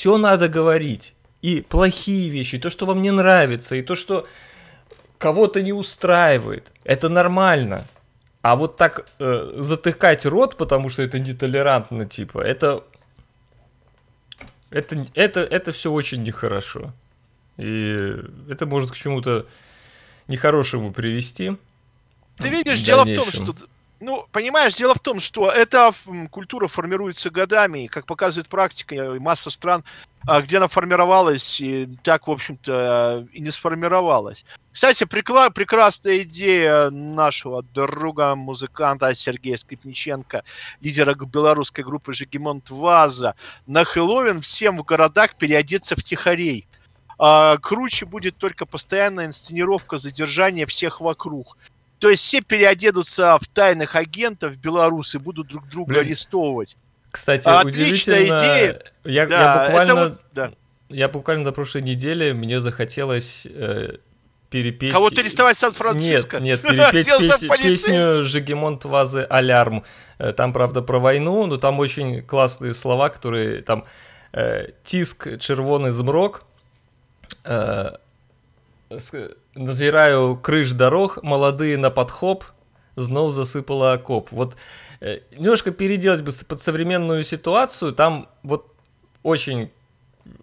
надо говорить. И плохие вещи, и то, что вам не нравится, и то, что кого-то не устраивает. Это нормально. А вот так затыкать рот, потому что это нетолерантно, типа, это все очень нехорошо. И это может к чему-то нехорошему привести. Ты видишь, дело в том, что... понимаешь, дело в том, что эта культура формируется годами, и, как показывает практика, и масса стран, где она формировалась, и так, в общем-то, и не сформировалась. Кстати, прекрасная идея нашего друга-музыканта Сергея Скрипниченко, лидера белорусской группы «Жигимонт Ваза», на Хэллоуин всем в городах переодеться в тихарей. Круче будет только постоянная инсценировка задержания всех вокруг. То есть все переоденутся в тайных агентов белорусы, будут друг друга арестовывать. Кстати, отличная идея. Я буквально на прошлой неделе мне захотелось перепеть... Кого-то арестовать в Сан-Франциско? Нет, перепеть песню Жигимонт Вазы «Алярм». Там, правда, про войну, но там очень классные слова, которые там... Тиск, червоный змрок... Назираю крыш дорог, молодые на подхоп, знов засыпала окоп. Вот немножко переделать бы под современную ситуацию, там вот очень,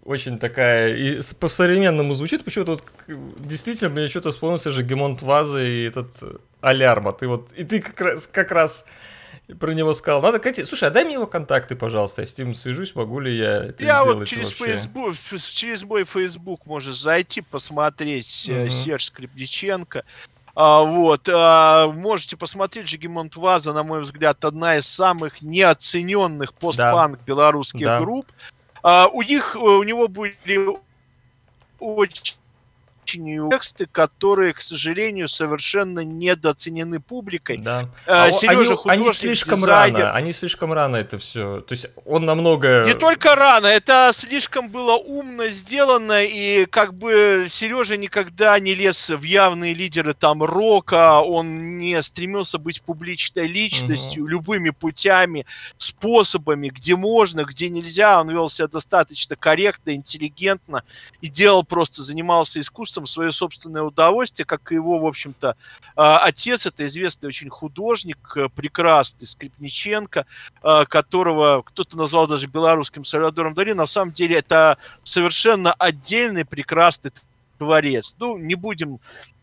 очень такая, и по-современному звучит, почему-то вот действительно мне что-то вспомнился Жигимонт Ваза и этот «Алярма». Ты как раз про него сказал. Надо, Катя, слушай, а дай мне его контакты, пожалуйста, я с ним свяжусь, могу ли я это сделать вообще. Я вот через мой Фейсбук можешь зайти, посмотреть Серж Скрипниченко. Можете посмотреть. Жигимонт Ваза, на мой взгляд, одна из самых неоцененных постпанк белорусских групп. У него были очень тексты, которые, к сожалению, совершенно недооценены публикой. Да. Сережа, художник, они слишком рано это все. То есть он намного... Не только рано, это слишком было умно сделано, и как бы Сережа никогда не лез в явные лидеры там рока, он не стремился быть публичной личностью, любыми путями, способами, где можно, где нельзя. Он вел себя достаточно корректно, интеллигентно и делал просто, занимался искусством, искусством свое собственное удовольствие, как и его, в общем-то, отец. Это известный очень художник, прекрасный Скрипниченко, которого кто-то назвал даже белорусским Сальвадором Дали. На самом деле это совершенно отдельный прекрасный творец. Ну, не будем...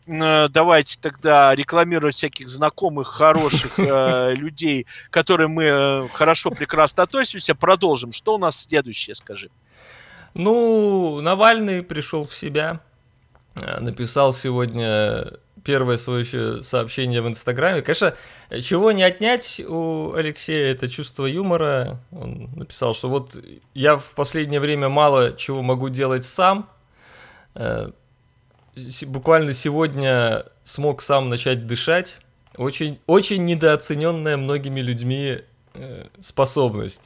Давайте тогда рекламировать всяких знакомых, хороших людей, которые мы хорошо, прекрасно относимся. Продолжим. Что у нас следующее, скажи? Ну, Навальный пришел в себя, написал сегодня первое свое еще сообщение в Инстаграме. Конечно, чего не отнять у Алексея, это чувство юмора. Он написал, что вот я в последнее время мало чего могу делать сам. Буквально сегодня смог сам начать дышать. Очень, очень недооцененная многими людьми способность.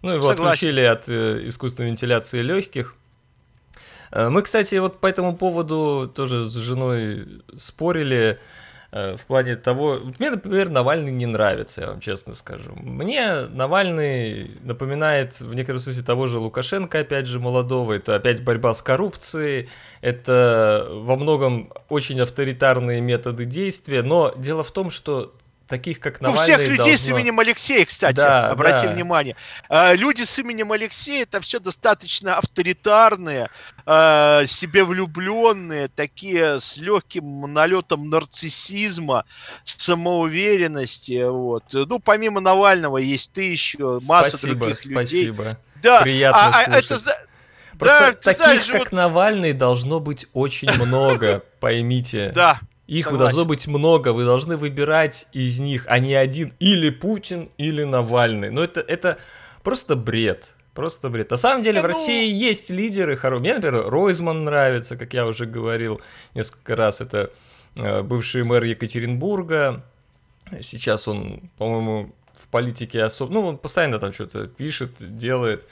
Ну, его отключили от искусственной вентиляции легких. Мы, кстати, вот по этому поводу тоже с женой спорили в плане того... Мне, например, Навальный не нравится, я вам честно скажу. Мне Навальный напоминает в некотором смысле того же Лукашенко, опять же, молодого. Это опять борьба с коррупцией, это во многом очень авторитарные методы действия. Но дело в том, что таких, как Навальный, у всех людей с именем Алексея, кстати, да, обрати внимание. Люди с именем Алексея — это все достаточно авторитарные, себе влюбленные, такие с легким налетом нарциссизма, самоуверенности. Вот. Ну, помимо Навального есть ты еще, масса других людей. Спасибо. Да, приятно слушать. Просто таких, знаешь, как вот... Навальный, должно быть очень много, поймите. Да. Их должно быть много, вы должны выбирать из них, а не один, или Путин, или Навальный. Но это просто бред, просто бред. На самом деле в России есть лидеры хорошие. Мне, например, Ройзман нравится, как я уже говорил несколько раз, это бывший мэр Екатеринбурга. Сейчас он, по-моему, в политике особо... Ну, он постоянно там что-то пишет, делает...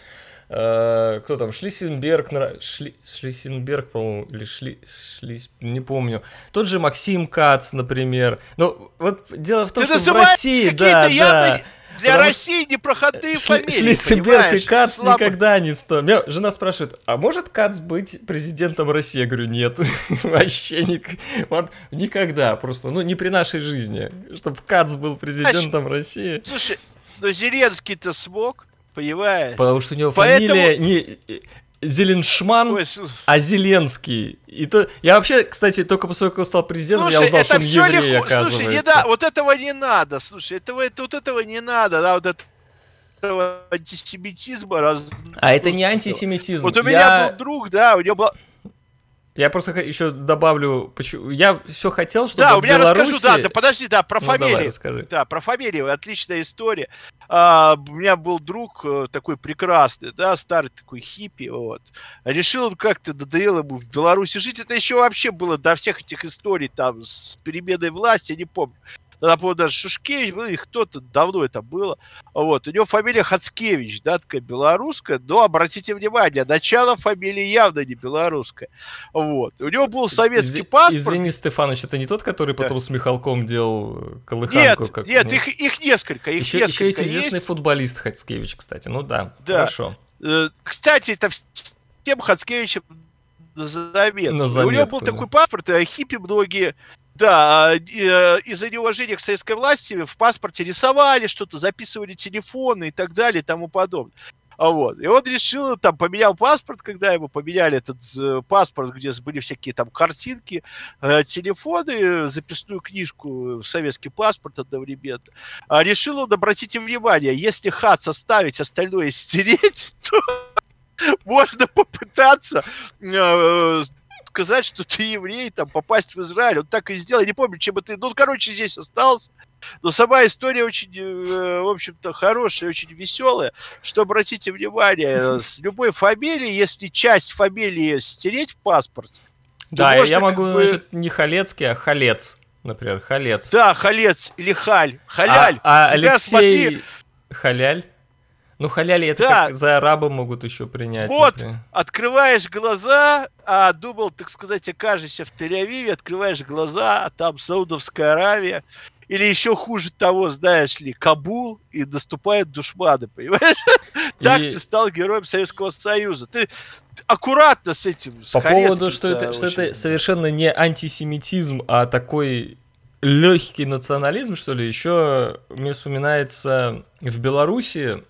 Кто там? Шлиссенберг, по-моему, или не помню. Тот же Максим Кац, например. Ну, вот дело в том, ты что в России... Да, да. Для России непроходные фамилии, Шлиссенберг и Кац никогда не стал. Меня жена спрашивает, а может Кац быть президентом России? Я говорю, нет, вообще никогда. Просто, ну, не при нашей жизни, чтобы Кац был президентом России. Слушай, но Зеленский-то смог... Понимаешь? Потому что у него фамилия не Зеленшман, а Зеленский. И то... Я вообще, кстати, только после того, как он стал президентом, я узнал, что он еврей, оказывается. Слушай, вот этого не надо, слушай, вот этого не надо, да, вот этого антисемитизма. А это не антисемитизм. Вот у меня был друг, да, у него была... Я просто еще добавлю, почему я все хотел, чтобы в Беларуси... Да, у меня расскажу, подожди, про фамилию. Давай, расскажи. Да, про фамилию, отличная история. У меня был друг такой прекрасный, да, старый такой хиппи, вот. Решил он как-то, надоело ему в Беларуси жить. Это еще вообще было до всех этих историй там с переменой власти, я не помню. Тогда, по-моему, даже Шушкевич был, и кто-то, давно это было. Вот. У него фамилия Хацкевич, да, такая белорусская, но обратите внимание, начало фамилии явно не белорусская. Вот. У него был советский паспорт. Извини, Стефаныч, это не тот, который потом с Михалком делал колыханку? Нет, их несколько. Еще есть известный футболист Хацкевич, кстати. Ну да. Хорошо. Кстати, это всем Хацкевичем на заметку. У него был такой паспорт, а хиппи многие... Да, из-за неуважения к советской власти в паспорте рисовали что-то, записывали телефоны и так далее и тому подобное. Вот. И он решил, там, поменял паспорт, когда ему поменяли этот паспорт, где были всякие там картинки, телефоны, записную книжку, советский паспорт одновременно. Решил он, обратите внимание, если хат составить, остальное стереть, то можно попытаться... сказать, что ты еврей, там, попасть в Израиль. Он так и сделал. Я не помню, чем это... Ну, короче, здесь остался. Но сама история очень, в общем-то, хорошая, очень веселая. Что, обратите внимание, с любой фамилией, если часть фамилии стереть в паспорте... Да, можно, я могу, значит, не Халецкий, а Халец, например, Халец. Да, Халец или Халь. Халяль. А Алексей... Смотри... Халяль? Ну, халяли это как за араба могут еще принять. Вот, например. Открываешь глаза, а думал, так сказать, окажешься в Тель-Авиве, открываешь глаза, а там Саудовская Аравия. Или еще хуже того, знаешь ли, Кабул, и наступают душманы, понимаешь? Так ты стал героем Советского Союза. Ты аккуратно с этим. По поводу, что это совершенно не антисемитизм, а такой легкий национализм, что ли, еще мне вспоминается в Беларуси.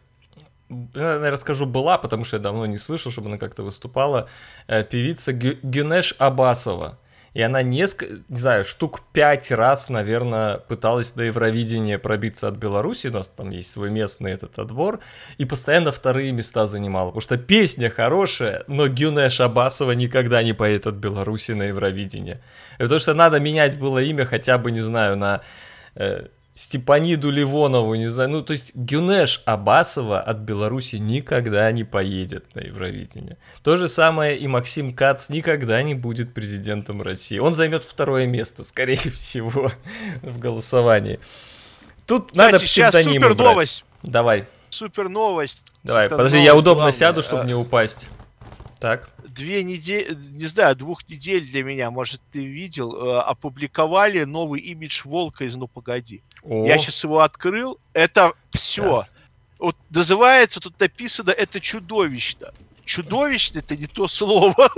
Я, наверное, скажу «была», потому что я давно не слышал, чтобы она как-то выступала, певица Гюнеш Абасова. И она несколько, не знаю, штук 5 раз, наверное, пыталась до Евровидения пробиться от Беларуси. У нас там есть свой местный этот отбор. И постоянно вторые места занимала. Потому что песня хорошая, но Гюнеш Абасова никогда не поедет от Беларуси на Евровидение. И потому что надо менять было имя хотя бы, не знаю, на... Степаниду Ливонову, не знаю, ну, то есть Гюнеш Абасова от Беларуси никогда не поедет на Евровидение. То же самое и Максим Кац никогда не будет президентом России. Он займет 2-е место, скорее всего, в голосовании. Тут, кстати, надо псевдонимы брать. Новость. Давай. Супер новость. Давай, это подожди, новость, я удобно главное. Сяду, чтобы не упасть. Так. 2 недели, не знаю, 2 недель для меня, может, ты видел, опубликовали новый имидж Волка из «Ну, погоди». О. Я сейчас его открыл. Это все. Yes. Вот называется, тут написано, это чудовищно. Чудовищно — это не то слово.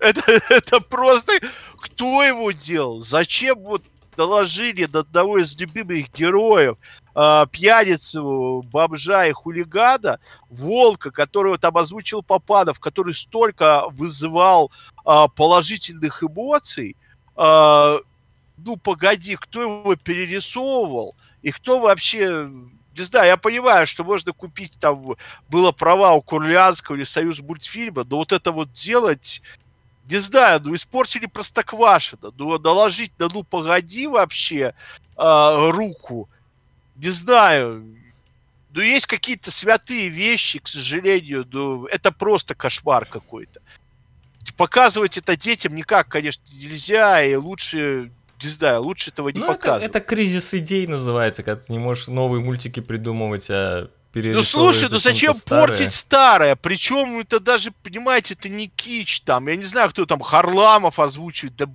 Это просто... Кто его делал? Зачем вот доложили до одного из любимых героев, пьяницу, бомжа и хулигана, Волка, которого там озвучил Попадов, который столько вызывал положительных эмоций. Ну, погоди, кто его перерисовывал и кто вообще... Не знаю, я понимаю, что можно купить, там, было права у Курлянского или Союз мультфильма, но вот это вот делать... Не знаю, ну, испортили Простоквашино, ну, наложить на «Ну, погоди» вообще руку. Не знаю, ну, есть какие-то святые вещи, к сожалению, ну, это просто кошмар какой-то. Показывать это детям никак, конечно, нельзя, и лучше, не знаю, лучше этого не показывать. Это кризис идей называется, когда ты не можешь новые мультики придумывать, а... Ну слушай, ну зачем портить старое? Причем это даже, понимаете, это не кич там. Я не знаю, кто там Харламов озвучивает, да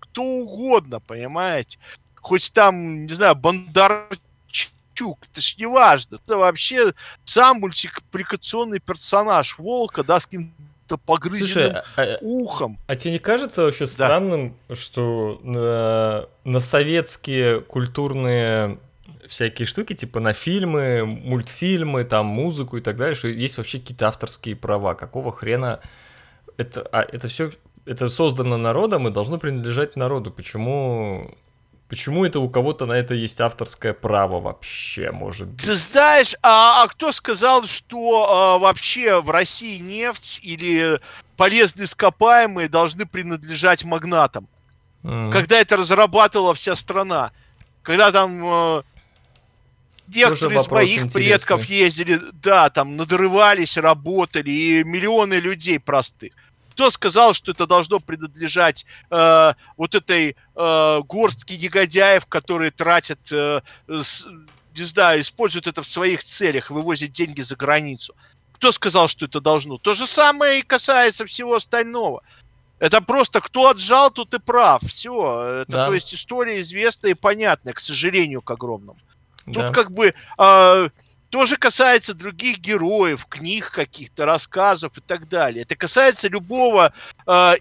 кто угодно, понимаете? Хоть там, не знаю, Бондарчук, это ж не важно. Это вообще сам мультипликационный персонаж Волка, да, с каким-то погрызенным ухом. А тебе не кажется вообще странным, что на советские культурные... всякие штуки, типа на фильмы, мультфильмы, там, музыку и так далее, что есть вообще какие-то авторские права. Какого хрена это все это создано народом и должно принадлежать народу? Почему это у кого-то на это есть авторское право вообще, может быть? Ты знаешь, а кто сказал, что вообще в России нефть или полезные ископаемые должны принадлежать магнатам? Когда это разрабатывала вся страна? Когда там... Некоторые из моих предков ездили, да, там, надрывались, работали, и миллионы людей простых. Кто сказал, что это должно принадлежать вот этой горстке негодяев, которые тратят, не знаю, используют это в своих целях, вывозят деньги за границу? Кто сказал, что это должно? То же самое и касается всего остального. Это просто кто отжал, тот и прав. Все. Это, да. То есть история известная и понятная, к сожалению, к огромному. Тут да. Как бы тоже касается других героев, книг каких-то, рассказов и так далее. Это касается любого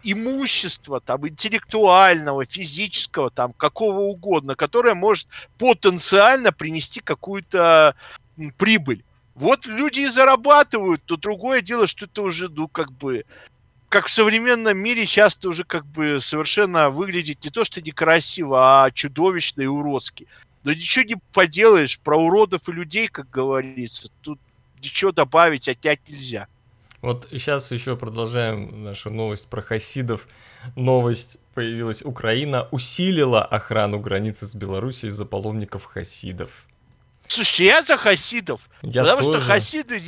имущества, там, интеллектуального, физического, там, какого угодно, которое может потенциально принести какую-то прибыль. Вот люди и зарабатывают, но другое дело, что это уже, ну, как бы... Как в современном мире часто уже как бы совершенно выглядит не то, что некрасиво, а чудовищно и уродски. Но ничего не поделаешь, про уродов и людей, как говорится, тут ничего добавить, отнять нельзя. Вот сейчас еще продолжаем нашу новость про хасидов. Новость появилась. Украина усилила охрану границы с Беларусью из-за паломников хасидов. Слушай, я за хасидов, я потому тоже. Что хасиды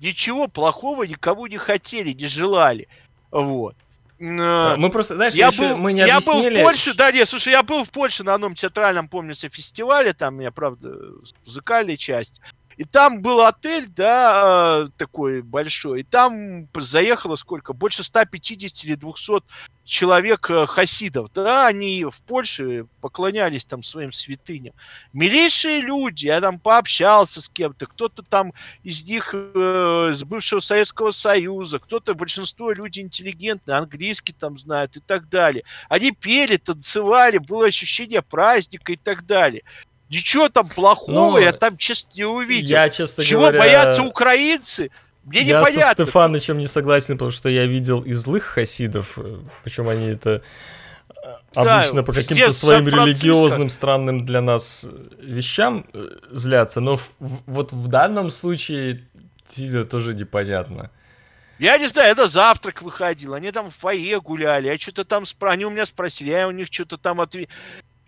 ничего плохого никому не хотели, не желали, вот. Мы просто, знаешь, мы не объяснили. Я был в Польше, да, нет, слушай, я был в Польше на одном театральном, помнится, фестивале, там у меня, правда, музыкальная часть. И там был отель, да, такой большой, и там заехало сколько? Больше 150 или 200 человек хасидов. Да, они в Польше поклонялись там своим святыням. Милейшие люди, я там пообщался с кем-то, кто-то там из них, из бывшего Советского Союза, кто-то, большинство люди интеллигентные, английский там знают и так далее. Они пели, танцевали, было ощущение праздника и так далее. Ничего там плохого, ну, я там честно не увидел. Я, честно говоря, боятся украинцы? Мне непонятно. Я со Стефанычем не согласен, потому что я видел и злых хасидов, причем они это обычно по каким-то своим религиозным, странным для нас вещам злятся, но вот в данном случае тоже непонятно. Я не знаю, я на завтрак выходил, они там в фойе гуляли, я что-то там они у меня спросили, я у них что-то там ответил.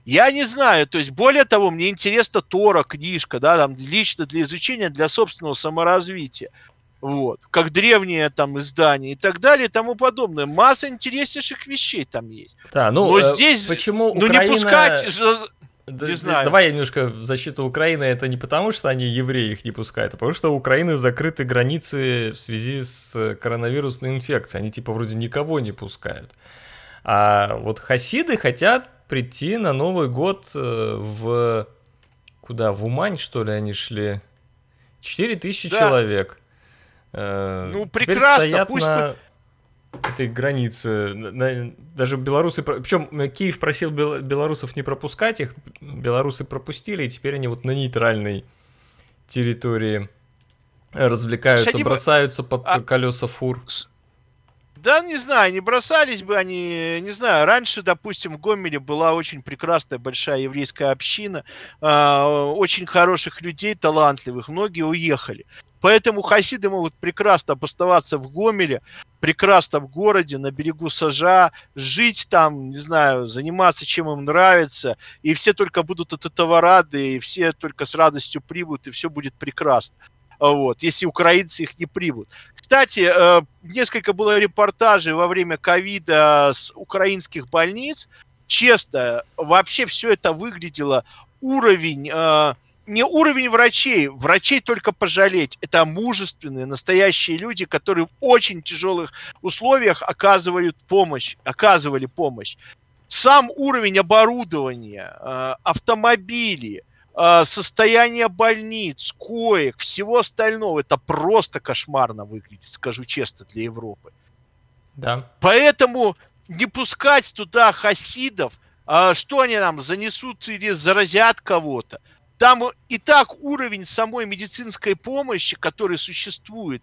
Я не знаю, то есть, более того, мне интересна Тора, книжка, да, там, лично для изучения, для собственного саморазвития, вот, как древние там издания и так далее и тому подобное. Масса интереснейших вещей там есть. Да, ну, здесь, почему Украина... не пускать... Не знаю. Давай я немножко в защиту Украины. Это не потому, что они евреи их не пускают, а потому что у Украины закрыты границы в связи с коронавирусной инфекцией. Они типа вроде никого не пускают. А вот хасиды хотят прийти на Новый год в... Куда? В Умань, что ли, они шли? 4000 человек. Ну, прекрасно. Теперь стоят на этой границе. Даже белорусы... Причем Киев просил белорусов не пропускать их. Белорусы пропустили, и теперь они вот на нейтральной территории развлекаются, бросаются под колеса фур. Да, не знаю, не бросались бы они, не знаю, раньше, допустим, в Гомеле была очень прекрасная большая еврейская община, очень хороших людей, талантливых, многие уехали. Поэтому хасиды могут прекрасно оставаться в Гомеле, прекрасно в городе, на берегу Сажа, жить там, не знаю, заниматься, чем им нравится, и все только будут от этого рады, и все только с радостью примут, и все будет прекрасно. Вот, если украинцы их не примут. Кстати, несколько было репортажей во время ковида с украинских больниц. Честно, вообще все это выглядело уровень... Не уровень врачей, врачей только пожалеть. Это мужественные, настоящие люди, которые в очень тяжелых условиях оказывали помощь. Сам уровень оборудования, автомобили, состояние больниц, коек, всего остального, это просто кошмарно выглядит, скажу честно, для Европы. Да. Поэтому не пускать туда хасидов, что они нам занесут или заразят кого-то. Там и так уровень самой медицинской помощи, который существует,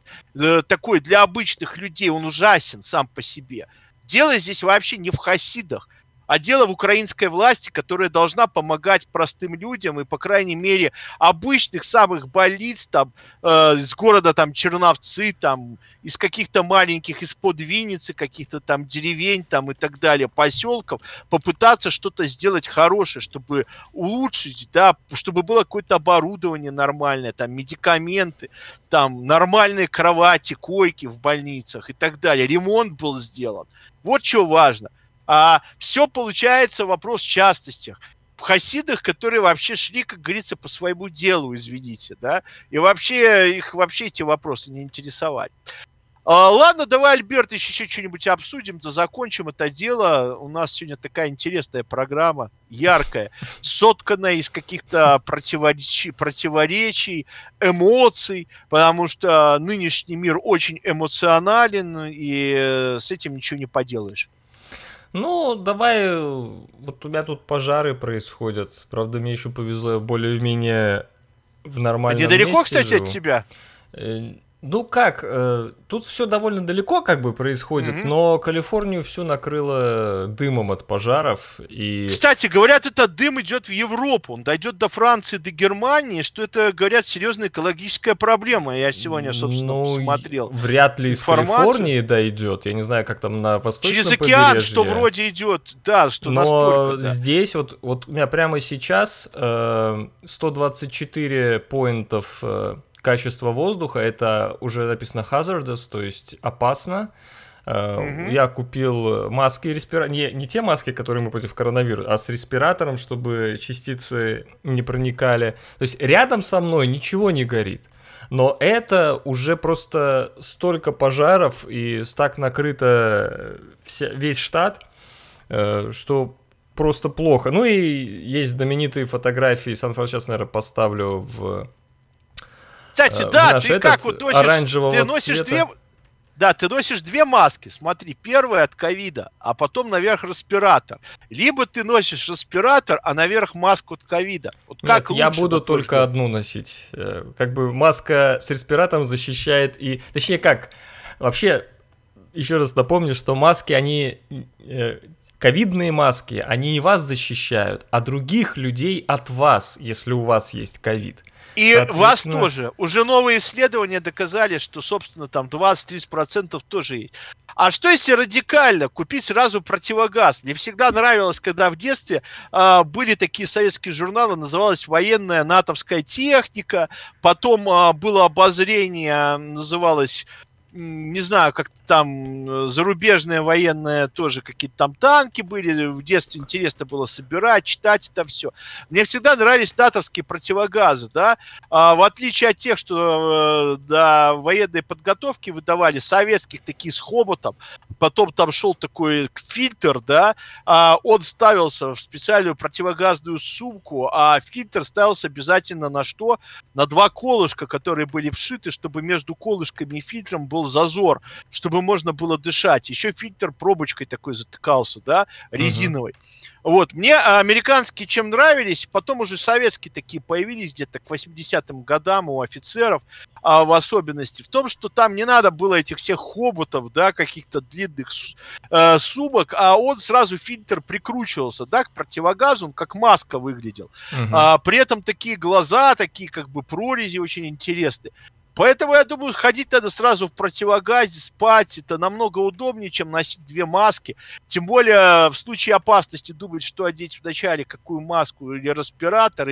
такой для обычных людей, он ужасен сам по себе. Дело здесь вообще не в хасидах, а дело в украинской власти, которая должна помогать простым людям и, по крайней мере, обычных самых больниц там, из города там, Черновцы, там, из каких-то маленьких, из-под Винницы, каких-то там деревень там, и так далее, поселков, попытаться что-то сделать хорошее, чтобы улучшить, да, чтобы было какое-то оборудование нормальное, там, медикаменты, там, нормальные кровати, койки в больницах и так далее. Ремонт был сделан. Вот что важно. А все получается вопрос в частностях. В хасидах, которые вообще шли, как говорится, по своему делу, извините, да, и вообще их вообще эти вопросы не интересовали. Ладно, давай, Альбертыч, еще что-нибудь обсудим, да закончим это дело. У нас сегодня такая интересная программа, яркая, сотканная из каких-то противоречий, эмоций, потому что нынешний мир очень эмоционален, и с этим ничего не поделаешь. Ну, давай, вот у меня тут пожары происходят. Правда, мне еще повезло, я более-менее в нормальном месте. Недалеко, кстати, живу. От тебя? Ну как, тут все довольно далеко как бы происходит, но Калифорнию всю накрыло дымом от пожаров. И... Кстати, говорят, этот дым идет в Европу, он дойдет до Франции, до Германии, что это, говорят, серьезная экологическая проблема. Я сегодня, собственно, смотрел. Вряд ли информацию. Из Калифорнии дойдет, я не знаю, как там на восточном побережье. Через океан, побережье. Что вроде идет, да, что но настолько. Но да. Здесь вот у меня прямо сейчас 124 поинтов... Качество воздуха, это уже написано hazardous, то есть опасно. Я купил маски, не те маски, которые мы против коронавируса, а с респиратором, чтобы частицы не проникали. То есть рядом со мной ничего не горит. Но это уже просто столько пожаров и так накрыто весь штат, что просто плохо. Ну и есть знаменитые фотографии, Сан-Франциско, сейчас, наверное, поставлю в... Кстати, да, ты как вот носишь две... Да, ты носишь две маски, смотри, первая от ковида, а потом наверх респиратор. Либо ты носишь респиратор, а наверх маску от ковида. Вот как лучше? Я буду только одну носить. Как бы маска с респиратором защищает и... Точнее как, вообще, еще раз напомню, что маски, они... Ковидные маски, они и вас защищают, а других людей от вас, если у вас есть ковид. И вас тоже. Уже новые исследования доказали, что, собственно, там 20-30% тоже есть. А что если радикально купить сразу противогаз? Мне всегда нравилось, когда в детстве были такие советские журналы, называлась «Военная натовская техника», потом было обозрение, называлось... не знаю, как-то там зарубежные военные тоже какие-то там танки были. В детстве интересно было собирать, читать это все. Мне всегда нравились натовские противогазы, да. В отличие от тех, что до военной подготовки выдавали, советских, такие с хоботом. Потом там шел такой фильтр, да. Он ставился в специальную противогазную сумку, а фильтр ставился обязательно на что? На два колышка, которые были вшиты, чтобы между колышками и фильтром был зазор, чтобы можно было дышать. Еще фильтр пробочкой такой затыкался, да, резиновый. Вот, мне американские чем нравились, потом уже советские такие появились где-то к 80-м годам у офицеров, в особенности в том, что там не надо было этих всех хоботов, да, каких-то длинных сумок, а он сразу фильтр прикручивался, да, к противогазу, он как маска выглядел. При этом такие глаза, такие как бы прорези очень интересные. Поэтому, я думаю, ходить надо сразу в противогазе, спать. Это намного удобнее, чем носить две маски. Тем более, в случае опасности думать, что одеть вначале, какую маску, или респиратор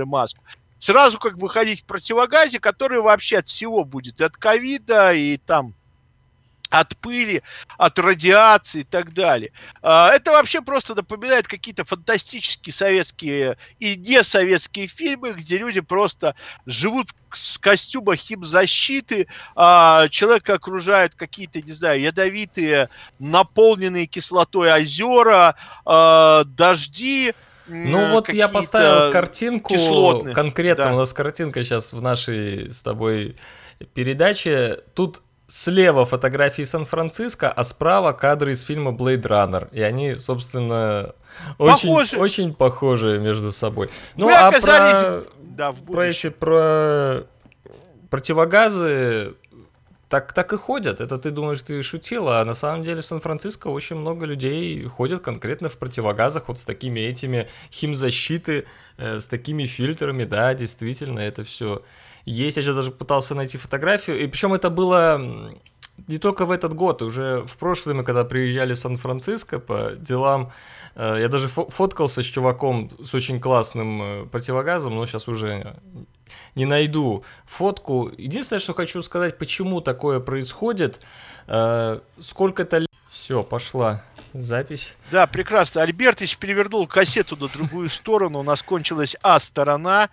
и маску. Сразу как бы ходить в противогазе, который вообще от всего будет. И от ковида, и там... от пыли, от радиации и так далее. Это вообще просто напоминает какие-то фантастические советские и несоветские фильмы, где люди просто живут с костюма химзащиты, человека окружают какие-то, не знаю, ядовитые, наполненные кислотой озера, дожди. Ну вот я поставил картинку кислотные. Конкретно, да. У нас картинка сейчас в нашей с тобой передаче. Тут слева фотографии Сан-Франциско, а справа кадры из фильма «Блейд Раннер». И они, собственно, очень похожи между собой. Ну, мы оказались... про противогазы так и ходят. Это ты думаешь, ты шутила, а на самом деле в Сан-Франциско очень много людей ходят конкретно в противогазах, вот с такими этими химзащиты, с такими фильтрами, да, действительно, это все... Есть, я сейчас даже пытался найти фотографию, и причем это было не только в этот год, уже в прошлом, когда приезжали в Сан-Франциско по делам, я даже фоткался с чуваком с очень классным противогазом, но сейчас уже не найду фотку. Единственное, что хочу сказать, почему такое происходит, сколько-то лет... Все, пошла запись. Да, прекрасно. Альбертыч перевернул кассету на другую сторону. У нас кончилась А-сторона.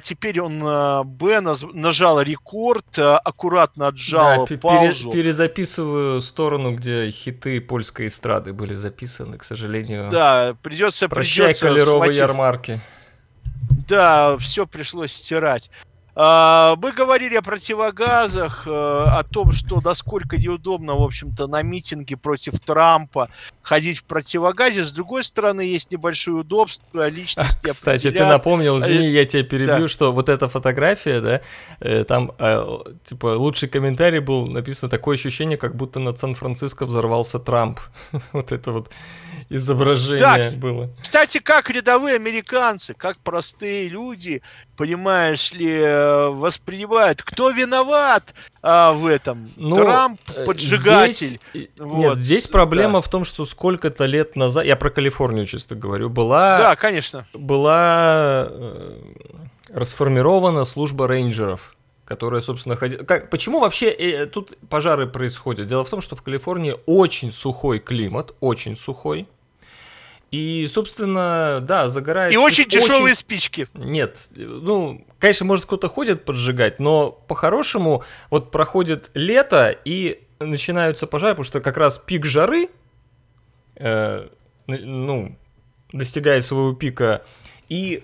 Теперь он Б нажал рекорд, аккуратно отжал паузу. Перезаписываю сторону, где хиты польской эстрады были записаны, к сожалению. Да, придется... Прощай, колеровые ярмарки. Да, все пришлось стирать. Мы говорили о противогазах, о том, что насколько неудобно, в общем-то, на митинги против Трампа ходить в противогазе. С другой стороны, есть небольшое удобство, личность не определяет. Кстати, ты напомнил, извини, я тебя перебью, да. Что вот эта фотография, да, там, типа, лучший комментарий был, написано такое ощущение, как будто над Сан-Франциско взорвался Трамп. Вот это вот изображение было. Кстати, как рядовые американцы, как простые люди, понимаешь ли, воспринимают, кто виноват в этом? Ну, Трамп, поджигатель. Здесь, вот. Нет, здесь проблема в том, что сколько-то лет назад, я про Калифорнию чисто говорю, была... Да, конечно. Была расформирована служба рейнджеров. которая, собственно, ходила... Почему вообще тут пожары происходят? Дело в том, что в Калифорнии очень сухой климат, очень сухой. И, собственно, да, загорается... И очень дешевые спички. Нет, ну, конечно, может, кто-то ходит поджигать, но по-хорошему вот проходит лето и начинаются пожары, потому что как раз пик жары, ну, достигает своего пика, и...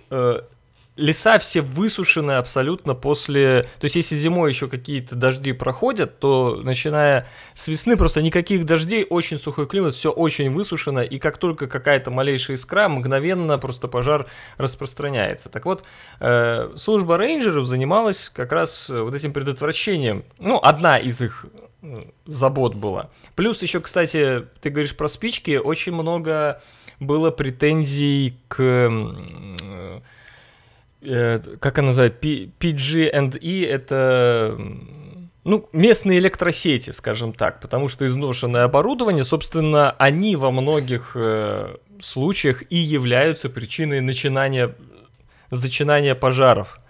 леса все высушены абсолютно после... То есть, если зимой еще какие-то дожди проходят, то, начиная с весны, просто никаких дождей, очень сухой климат, все очень высушено, и как только какая-то малейшая искра, мгновенно просто пожар распространяется. Так вот, служба рейнджеров занималась как раз вот этим предотвращением. Ну, одна из их забот была. Плюс еще, кстати, ты говоришь про спички, очень много было претензий к... как она называется, PG&E, это, ну, местные электросети, скажем так, потому что изношенное оборудование, собственно, они во многих случаях и являются причиной зачинания пожаров.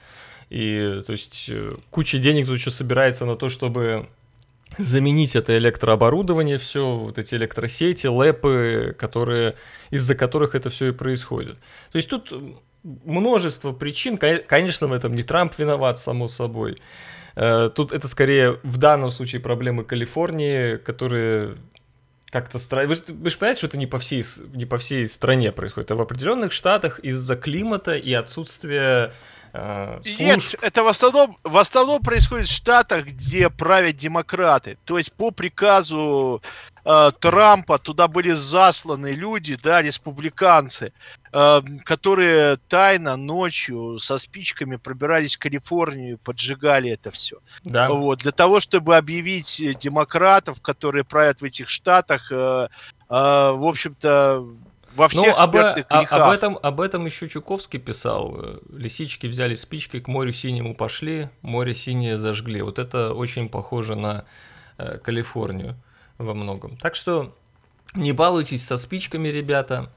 И, то есть, куча денег тут еще собирается на то, чтобы заменить это электрооборудование, все, вот эти электросети, ЛЭПы, которые, из-за которых это все и происходит. То есть, тут... множество причин, конечно, в этом не Трамп виноват, само собой. Тут это скорее в данном случае проблемы Калифорнии, которые как-то... Вы же понимаете, что это не по всей стране происходит, а в определенных штатах из-за климата и отсутствия служб. Нет, это в основном происходит в штатах, где правят демократы. То есть по приказу Трампа туда были засланы люди, да, республиканцы, которые тайно ночью со спичками пробирались в Калифорнию и поджигали это все. Да. Вот, для того, чтобы объявить демократов, которые правят в этих штатах, в общем-то, во всех экспертных грехах. Об этом еще Чуковский писал. Лисички взяли спички, к морю синему пошли, море синее зажгли. Вот это очень похоже на Калифорнию во многом. Так что не балуйтесь со спичками, ребята.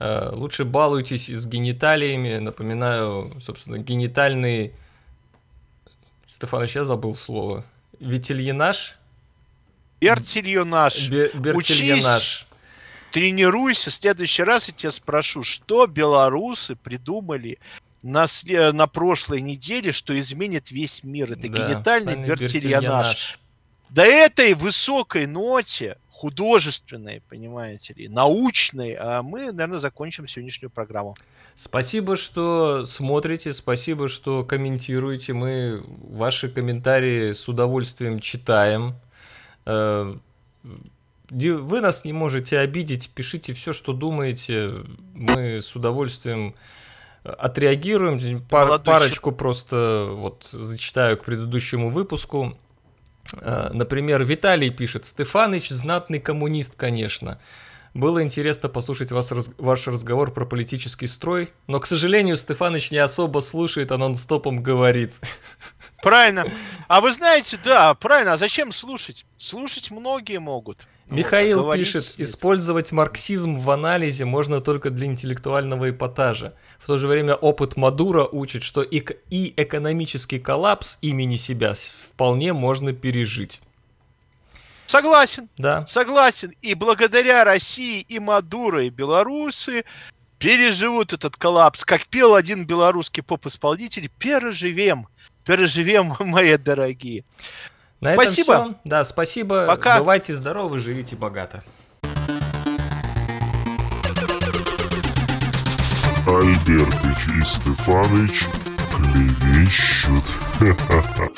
Лучше балуйтесь с гениталиями. Напоминаю, собственно, генитальный... Стефаныч, я забыл слово. Вительенаж? Бертильонаж. Бертильонаж. Учись, тренируйся. В следующий раз я тебя спрошу, что белорусы придумали на прошлой неделе, что изменит весь мир. Это да, генитальный бертильонаж. До этой высокой ноте, художественной, понимаете ли, научной, мы, наверное, закончим сегодняшнюю программу. Спасибо, что смотрите, спасибо, что комментируете. Мы ваши комментарии с удовольствием читаем. Вы нас не можете обидеть, пишите все, что думаете. Мы с удовольствием отреагируем. Парочку просто вот зачитаю к предыдущему выпуску. Например, Виталий пишет: «Стефаныч знатный коммунист, конечно. Было интересно послушать ваш разговор про политический строй, но, к сожалению, Стефаныч не особо слушает, а нон-стопом говорит». Правильно. А вы знаете, да, правильно, а зачем слушать? Слушать многие могут. Михаил пишет: «Использовать марксизм в анализе можно только для интеллектуального эпатажа. В то же время опыт Мадуро учит, что и экономический коллапс имени себя вполне можно пережить». Согласен, да. Согласен. И благодаря России, и Мадуро, и белорусы переживут этот коллапс. Как пел один белорусский поп-исполнитель: «Переживем, переживем, мои дорогие». На этом спасибо. Все. Да, спасибо. Пока. Бывайте здоровы, живите богато. Альбертыч и Стефаныч клевещут.